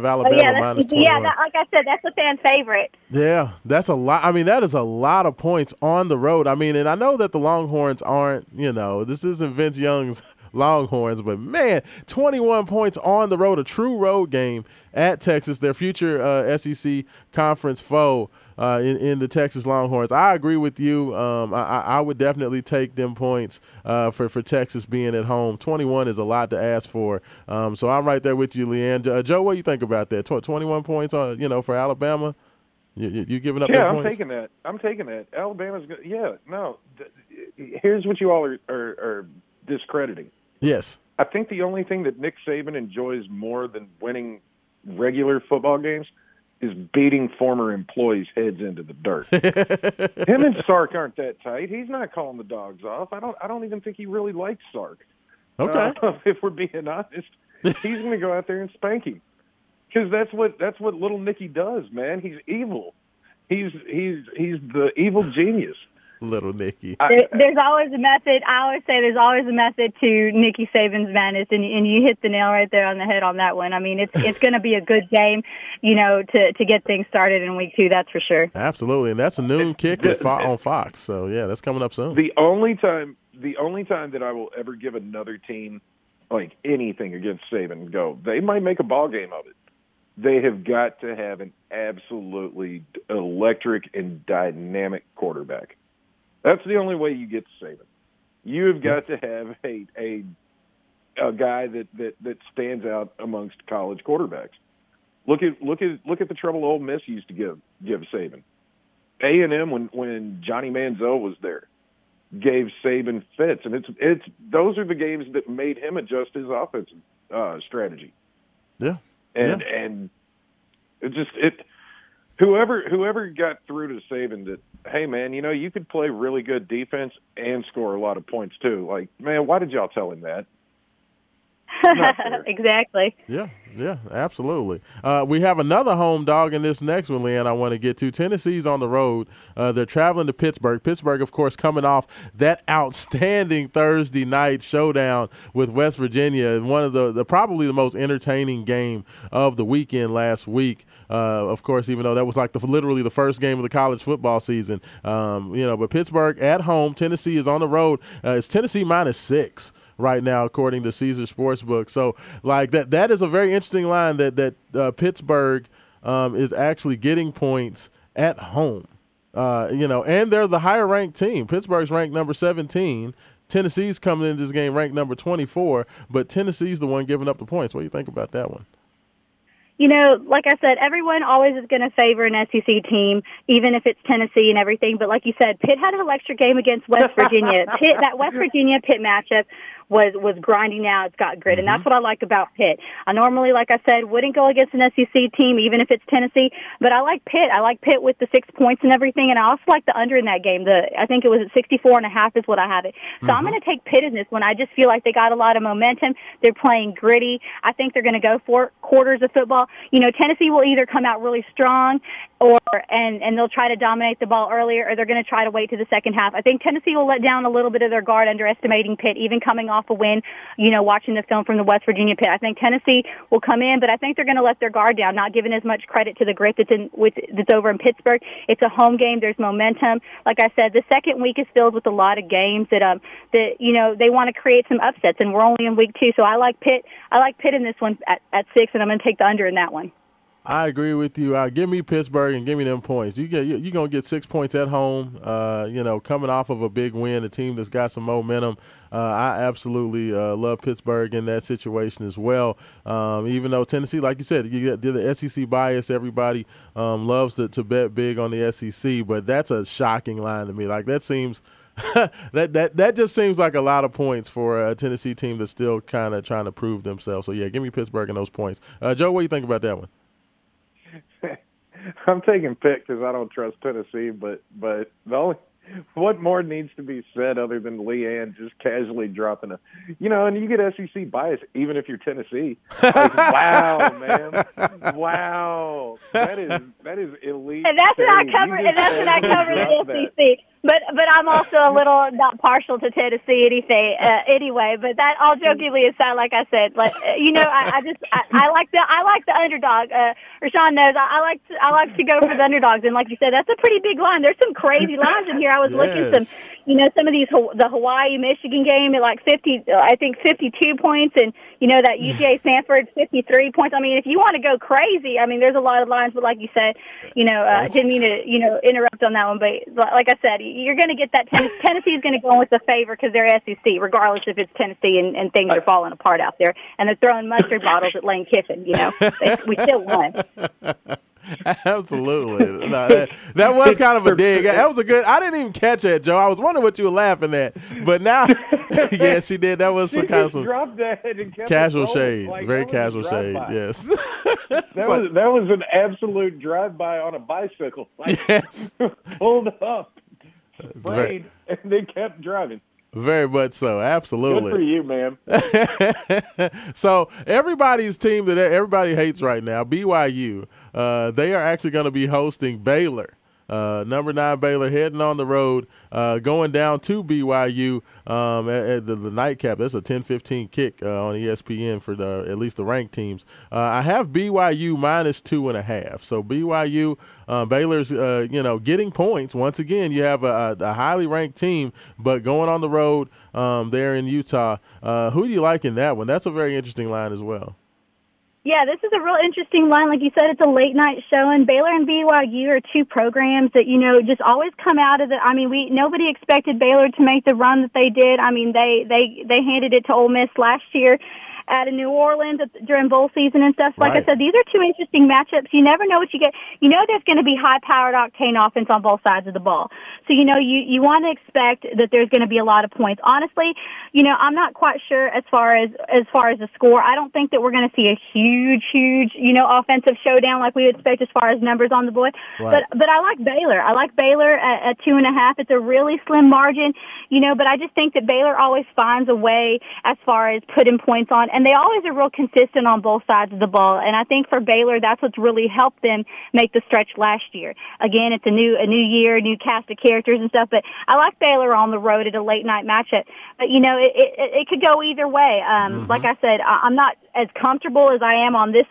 Alabama minus 21. Yeah, like I said, that's a fan favorite. Yeah, that's a lot. I mean, that is a lot of points on the road. I mean, and I know that the Longhorns aren't, this isn't Vince Young's Longhorns, but man, 21 points on the road, a true road game at Texas, their future SEC conference foe in the Texas Longhorns. I agree with you. I would definitely take them points for Texas being at home. 21 is a lot to ask for. So I'm right there with you, Leanne. Joe, what do you think about that? 21 points on for Alabama? You giving up? Yeah, I'm points? Taking that. I'm taking that. Alabama's good. Yeah, no. Here's what you all are discrediting. Yes. I think the only thing that Nick Saban enjoys more than winning regular football games is beating former employees' heads into the dirt. Him and Sark aren't that tight. He's not calling the dogs off. I don't even think he really likes Sark. Okay. If we're being honest, he's going to go out there and spank him because that's what little Nicky does, man. He's evil. He's the evil genius. Little Nicky. There's always a method. I always say there's always a method to Nicky Saban's madness, and you hit the nail right there on the head on that one. I mean, it's going to be a good game, to get things started in week 2. That's for sure. Absolutely, and that's a noon kick on Fox. So yeah, that's coming up soon. The only time that I will ever give another team like anything against Saban, they might make a ball game of it. They have got to have an absolutely electric and dynamic quarterback. That's the only way you get to Saban. You have got to have a guy that stands out amongst college quarterbacks. Look at the trouble Ole Miss used to give Saban. A&M when Johnny Manziel was there gave Saban fits, and it's those are the games that made him adjust his offensive strategy. Yeah, and it just it. Whoever got through to Saban that, hey, man, you could play really good defense and score a lot of points, too. Like, man, why did y'all tell him that? Exactly. Yeah, absolutely. We have another home dog in this next one, Leanne, I want to get to. Tennessee's on the road. They're traveling to Pittsburgh. Pittsburgh, of course, coming off that outstanding Thursday night showdown with West Virginia, one of the probably the most entertaining game of the weekend last week. Of course, even though that was like literally the first game of the college football season. But Pittsburgh at home, Tennessee is on the road. It's Tennessee -6. Right now, according to Caesars Sportsbook. So, like, that is a very interesting line that Pittsburgh is actually getting points at home. And they're the higher-ranked team. Pittsburgh's ranked number 17. Tennessee's coming into this game ranked number 24, but Tennessee's the one giving up the points. What do you think about that one? You know, like I said, everyone always is going to favor an SEC team, even if it's Tennessee and everything. But like you said, Pitt had an electric game against West Virginia. Pitt, that West Virginia-Pitt matchup was grinding out. It's got grit, and that's what I like about Pitt. I normally, like I said, wouldn't go against an SEC team, even if it's Tennessee. But I like Pitt. I like Pitt with the 6 points and everything, and I also like the under in that game. I think it was at 64.5 is what I had it. So I'm going to take Pitt in this one. I just feel like they got a lot of momentum. They're playing gritty. I think they're going to go four quarters of football. You know, Tennessee will either come out really strong and they'll try to dominate the ball earlier, or they're going to try to wait to the second half. I think Tennessee will let down a little bit of their guard, underestimating Pitt, even coming off a win, you know, watching the film from the West Virginia Pitt. I think Tennessee will come in, but I think they're going to let their guard down, not giving as much credit to the grit that's over in Pittsburgh. It's a home game. There's momentum. Like I said, the second week is filled with a lot of games that you know, they want to create some upsets, and we're only in week two. So I like Pitt. I like Pitt in this one at 6, and I'm going to take the under in that one. I agree with you. Give me Pittsburgh and give me them points. You're going to get 6 points at home, you know, coming off of a big win, a team that's got some momentum. I absolutely love Pittsburgh in that situation as well. Even though Tennessee, like you said, you did the SEC bias. Everybody loves to bet big on the SEC, but that's a shocking line to me. Like, that seems – that just seems like a lot of points for a Tennessee team that's still kind of trying to prove themselves. So, yeah, give me Pittsburgh and those points. Joe, what do you think about that one? I'm taking Pitt because I don't trust Tennessee, but the only – what more needs to be said other than Leanne just casually dropping a, you know, and you get SEC bias even if you're Tennessee. Like, wow, man. Wow. That is elite. And that's what I cover, the SEC. But I'm also a little not partial to Tennessee anyway. But that, all jokingly aside, like I said, like, you know, I like the underdog. Rashawn knows I like to go for the underdogs, and like you said, that's a pretty big line. There's some crazy lines in here. I was looking some of these, the Hawaii Michigan game at like 52 points, and you know that UGA Sanford 53 points. I mean, if you want to go crazy, I mean, there's a lot of lines. But like you said, you know, didn't mean to interrupt on that one. But like I said, you're going to get that. Tennessee's going to go in with a favor because they're SEC, regardless if it's Tennessee and things are falling apart out there. And they're throwing mustard bottles at Lane Kiffin, you know. We still won. Absolutely. No, that was kind of a dig. That was a good – I didn't even catch that, Joe. I was wondering what you were laughing at. But now – yeah, she did. That was some kind of casual shade. Like, very casual shade, yes. That was an absolute drive-by on a bicycle. Like, yes. Pulled up. Right. And they kept driving. Very much so, absolutely. Good for you, man. So everybody's team that everybody hates right now, BYU, they are actually going to be hosting Baylor. Number 9 Baylor heading on the road, going down to BYU at the nightcap. That's a 10:15 kick on ESPN for at least the ranked teams. I have BYU minus 2.5. So BYU, Baylor's getting points. Once again, you have a highly ranked team, but going on the road there in Utah. Who do you like in that one? That's a very interesting line as well. Yeah, this is a real interesting line. Like you said, it's a late-night show, and Baylor and BYU are two programs that, you know, just always come out of the – I mean, nobody expected Baylor to make the run that they did. I mean, they handed it to Ole Miss last year out of New Orleans during bowl season and stuff. Like I said, these are two interesting matchups. You never know what you get. You know there's going to be high-powered octane offense on both sides of the ball. So, you know, you want to expect that there's going to be a lot of points. Honestly, you know, I'm not quite sure as far as the score. I don't think that we're going to see a huge, you know, offensive showdown like we would expect as far as numbers on the board. Right. But I like Baylor. I like Baylor at 2.5. It's a really slim margin, you know, but I just think that Baylor always finds a way as far as putting points on. And they always are real consistent on both sides of the ball. And I think for Baylor, that's what's really helped them make the stretch last year. Again, it's a new year, new cast of characters and stuff. But I like Baylor on the road at a late-night matchup. But, you know, it could go either way. Like I said, I'm not as comfortable as I am on this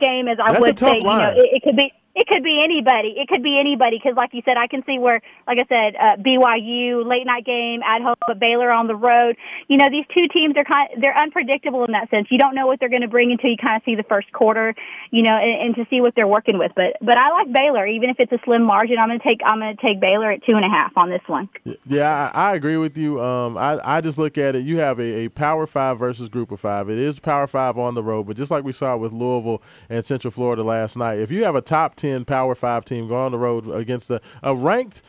game as I would say. That's a tough line. You know, it could be – It could be anybody. It could be anybody because, like you said, I can see where, like I said, BYU, late-night game, at home, but Baylor on the road. You know, these two teams, they're unpredictable in that sense. You don't know what they're going to bring until you kind of see the first quarter, you know, and to see what they're working with. But I like Baylor, even if it's a slim margin. I'm going to take Baylor at 2.5 on this one. Yeah, I agree with you. I just look at it. You have a Power 5 versus Group of 5. It is Power 5 on the road, but just like we saw with Louisville and Central Florida last night, if you have a top 10 Power 5 team go on the road against a ranked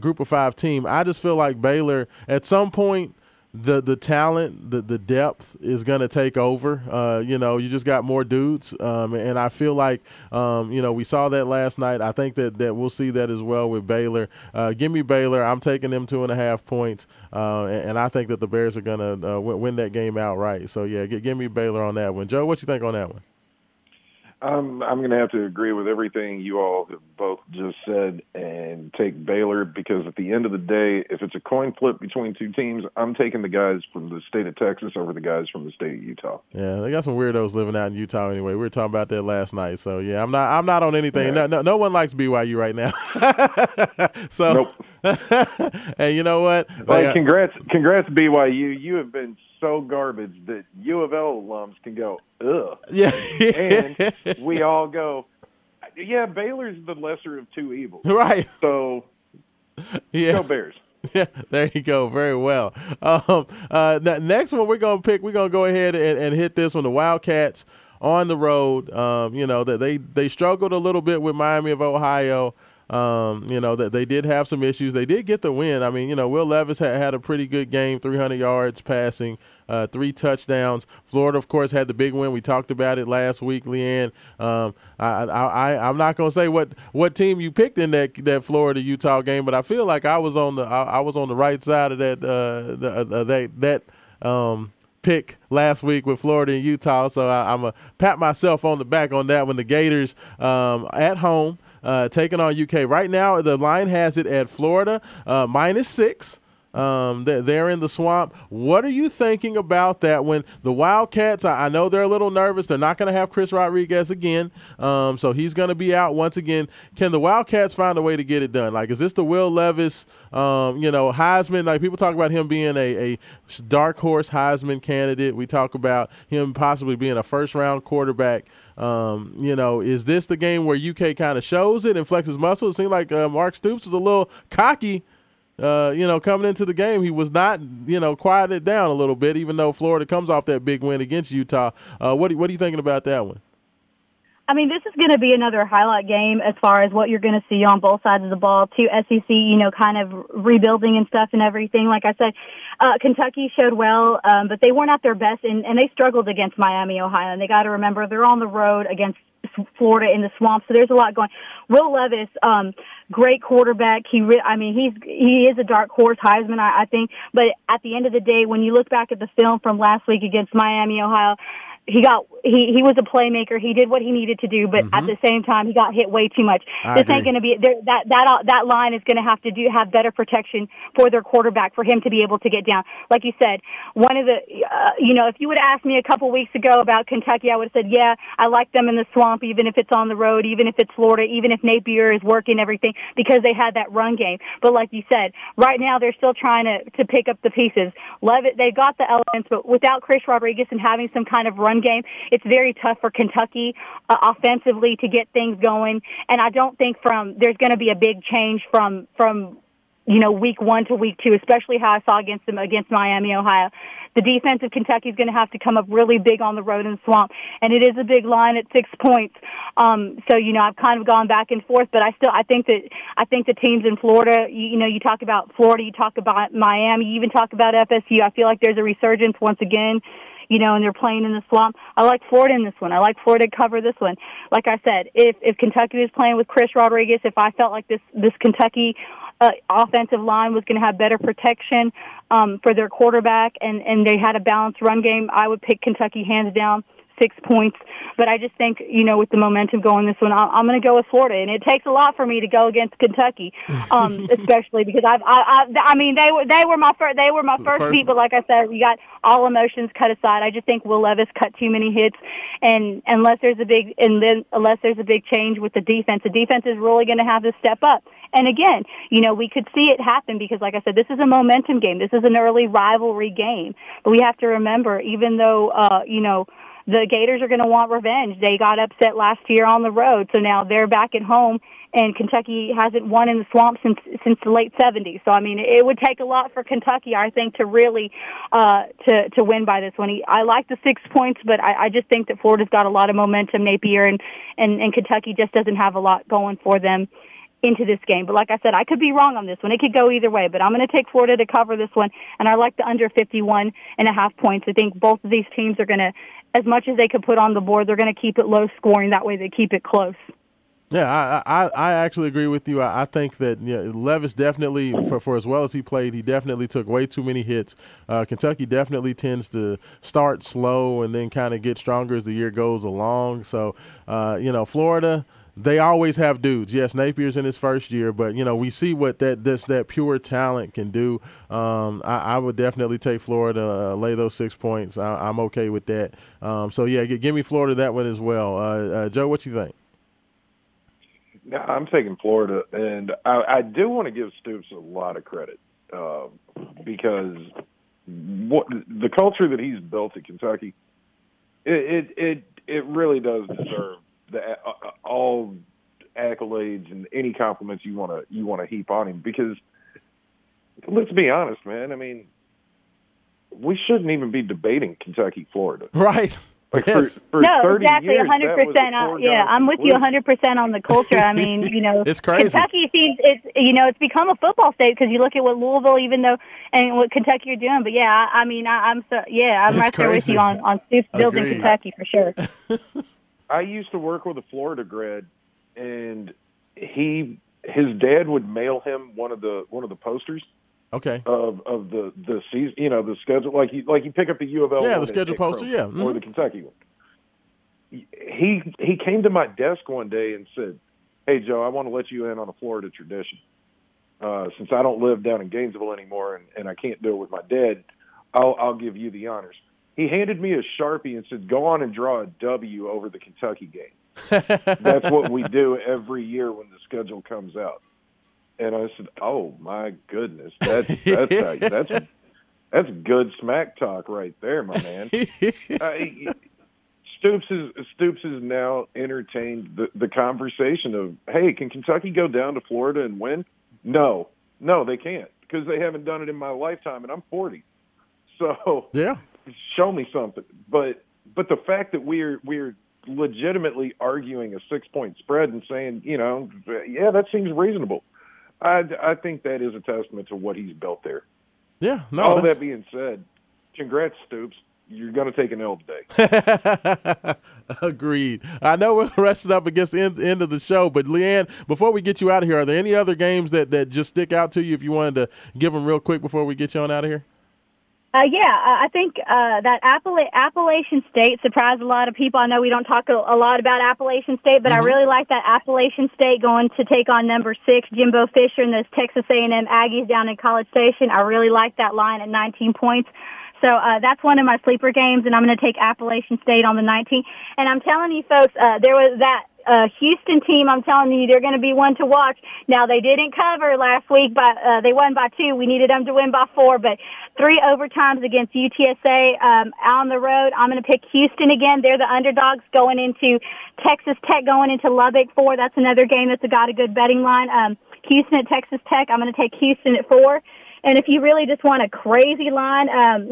Group of 5 team, I just feel like Baylor at some point – The talent, the depth is going to take over. You know, you just got more dudes. And I feel like, you know, we saw that last night. I think that we'll see that as well with Baylor. Give me Baylor. I'm taking them 2.5 points. And I think that the Bears are going to win that game outright. So, yeah, give me Baylor on that one. Joe, what you think on that one? I'm going to have to agree with everything you all have both just said and take Baylor because at the end of the day, if it's a coin flip between two teams, I'm taking the guys from the state of Texas over the guys from the state of Utah. Yeah, they got some weirdos living out in Utah anyway. We were talking about that last night. So, yeah, I'm not on anything. Yeah. No one likes BYU right now. So, nope. And you know what? Well, congrats, BYU. You have been so garbage that U of L alums can go, ugh. Yeah. And we all go, yeah, Baylor's the lesser of two evils. Right. So, yeah. Go Bears. Yeah, there you go. Very well. Next one we're going to pick, we're going to go ahead and hit this one, the Wildcats on the road. You know, they struggled a little bit with Miami of Ohio. You know, that they did have some issues. They did get the win. I mean, you know, Will Levis had a pretty good game, 300 yards passing, 3 touchdowns. Florida, of course, had the big win. We talked about it last week, Leanne. I'm not going to say what team you picked in that Florida-Utah game, but I feel like I was on the right side of that pick last week with Florida and Utah, so I'm going to pat myself on the back on that one. The Gators at home. Taking on UK right now, the line has it at Florida -6. They're in the swamp. What are you thinking about that when the Wildcats? I know they're a little nervous. They're not going to have Chris Rodriguez again, so he's going to be out once again. Can the Wildcats find a way to get it done? Like, is this the Will Levis, you know, Heisman? Like, people talk about him being a dark horse Heisman candidate. We talk about him possibly being a first-round quarterback. You know, is this the game where UK kind of shows it and flexes muscle? It seemed like Mark Stoops was a little cocky. You know, coming into the game, he was not, you know, quieted down a little bit, even though Florida comes off that big win against Utah. What are you thinking about that one? I mean, this is going to be another highlight game as far as what you're going to see on both sides of the ball. Two SEC, you know, kind of rebuilding and stuff and everything. Like I said, Kentucky showed well, but they weren't at their best, and they struggled against Miami, Ohio. And they got to remember they're on the road against Florida in the swamp, so there's a lot going. Will Levis, great quarterback. He is a dark horse Heisman, I think. But at the end of the day, when you look back at the film from last week against Miami, Ohio, he was a playmaker. He did what he needed to do, but at the same time, he got hit way too much. This ain't going to be that line is going to have better protection for their quarterback for him to be able to get down. Like you said, one of the you know, if you would ask me a couple weeks ago about Kentucky, I would have said, yeah, I like them in the swamp, even if it's on the road, even if it's Florida, even if Napier is working everything, because they had that run game. But like you said, right now they're still trying to pick up the pieces. Love it. They got the elements, but without Chris Rodriguez and having some kind of run game, it's very tough for Kentucky offensively to get things going, and I don't think there's going to be a big change from you know, week 1 to week 2, especially how I saw against Miami, Ohio. The defense of Kentucky is going to have to come up really big on the road in the swamp, and it is a big line at 6 points. So you know, I've kind of gone back and forth, but I think the teams in Florida, you know, you talk about Florida, you talk about Miami, you even talk about FSU. I feel like there's a resurgence once again. You know, and they're playing in the swamp. I like Florida in this one. I like Florida to cover this one. Like I said, if Kentucky was playing with Chris Rodriguez, if I felt like this Kentucky offensive line was going to have better protection for their quarterback and they had a balanced run game, I would pick Kentucky hands down. 6 points. But I just think, you know, with the momentum going this one, I'm going to go with Florida. And it takes a lot for me to go against Kentucky, especially because they were my first beat. But like I said, we got all emotions cut aside. I just think Will Levis cut too many hits, and unless there's a big change with the defense is really going to have to step up. And again, you know, we could see it happen because, like I said, this is a momentum game. This is an early rivalry game. But we have to remember, even though, you know, the Gators are going to want revenge. They got upset last year on the road, so now they're back at home, and Kentucky hasn't won in the swamp since the late 70s. So, I mean, it would take a lot for Kentucky, I think, to really to win by this one. I like the 6 points, but I just think that Florida's got a lot of momentum, Napier, and Kentucky just doesn't have a lot going for them into this game. But like I said, I could be wrong on this one. It could go either way, but I'm going to take Florida to cover this one, and I like the under 51.5 points. I think both of these teams are going to, as much as they could put on the board, they're going to keep it low scoring. That way they keep it close. Yeah, I actually agree with you. I think that, you know, Levis definitely, for as well as he played, he definitely took way too many hits. Kentucky definitely tends to start slow and then kind of get stronger as the year goes along. So, you know, Florida, they always have dudes. Yes, Napier's in his first year, but, you know, we see what that pure talent can do. I would definitely take Florida, lay those 6 points. I'm okay with that. So, yeah, give me Florida that one as well. Joe, what you think? I'm taking Florida, and I do want to give Stoops a lot of credit because the culture that he's built at Kentucky, it really does deserve all accolades and any compliments you want to heap on him, because let's be honest, man. I mean, we shouldn't even be debating Kentucky, Florida, right? Like, yes. for 30 exactly, years, 100%. I'm with you 100% on the culture. I mean, you know, it's crazy. Kentucky seems it's become a football state because you look at what Louisville, and what Kentucky are doing. But yeah, I mean, I'm right there with you on Stoops building Kentucky for sure. I used to work with a Florida grad, and his dad would mail him one of the posters. Okay. Of the season, you know, the schedule, like you pick up the U of L. Yeah, the schedule poster, yeah, mm-hmm. Or the Kentucky one. He came to my desk one day and said, "Hey Joe, I want to let you in on a Florida tradition. Since I don't live down in Gainesville anymore and I can't do it with my dad, I'll give you the honors." He handed me a Sharpie and said, "Go on and draw a W over the Kentucky game." That's what we do every year when the schedule comes out. And I said, "Oh my goodness, that's good smack talk right there, my man." Stoops has now entertained the conversation of, "Hey, can Kentucky go down to Florida and win?" No, they can't, because they haven't done it in my lifetime, and I'm 40. So yeah. Show me something. But the fact that we're legitimately arguing a 6 point spread and saying, you know, yeah, that seems reasonable, I think that is a testament to what he's built there. Yeah. No. All that being said, congrats, Stoops. You're going to take an L today. Agreed. I know we're resting up against the end of the show, but Leanne, before we get you out of here, are there any other games that just stick out to you, if you wanted to give them real quick before we get you on out of here? I think that Appalachian State surprised a lot of people. I know we don't talk a lot about Appalachian State, but mm-hmm. I really like that Appalachian State going to take on number 6, Jimbo Fisher, and those Texas A&M Aggies down in College Station. I really like that line at 19 points. So that's one of my sleeper games, and I'm going to take Appalachian State on the 19th. And I'm telling you, folks, there was that Houston team, I'm telling you, they're going to be one to watch. Now, they didn't cover last week, but they won by 2. We needed them to win by 4, but 3 overtimes against UTSA on the road. I'm going to pick Houston again. They're the underdogs going into Texas Tech, going into Lubbock 4. That's another game that's got a good betting line. Houston at Texas Tech, I'm going to take Houston at 4. And if you really just want a crazy line,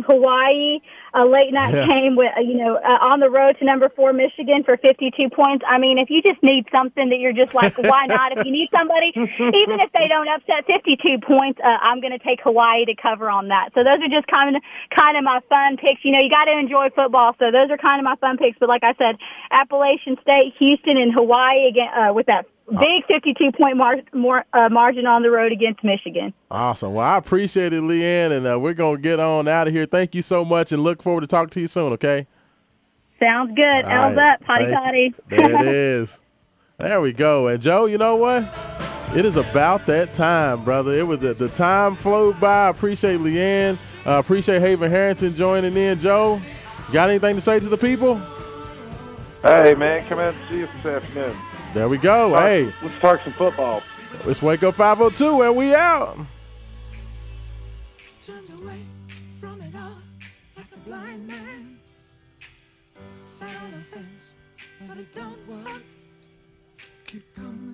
Hawaii, a late-night game with, on the road to number 4 Michigan for 52 points. I mean, if you just need something that you're just like, why not? If you need somebody, even if they don't upset 52 points, I'm going to take Hawaii to cover on that. So those are just kind of my fun picks. You know, you got to enjoy football, so those are kind of my fun picks. But like I said, Appalachian State, Houston, and Hawaii again with that big 52-point margin on the road against Michigan. Awesome. Well, I appreciate it, Leanne, and we're going to get on out of here. Thank you so much, and look forward to talking to you soon, okay? Sounds good. Right. L's up, potty potty. There it is. There we go. And, Joe, you know what? It is about that time, brother. It was the time flowed by. I appreciate Leanne. I appreciate Haven Harrington joining in. Joe, got anything to say to the people? Hey, man, come out and see us this afternoon. There we go. Hey. Let's talk some football. Let's Wake Up 502, and we out. Turned away from it all like a blind man. Sat on the fence, but it don't work. Keep coming.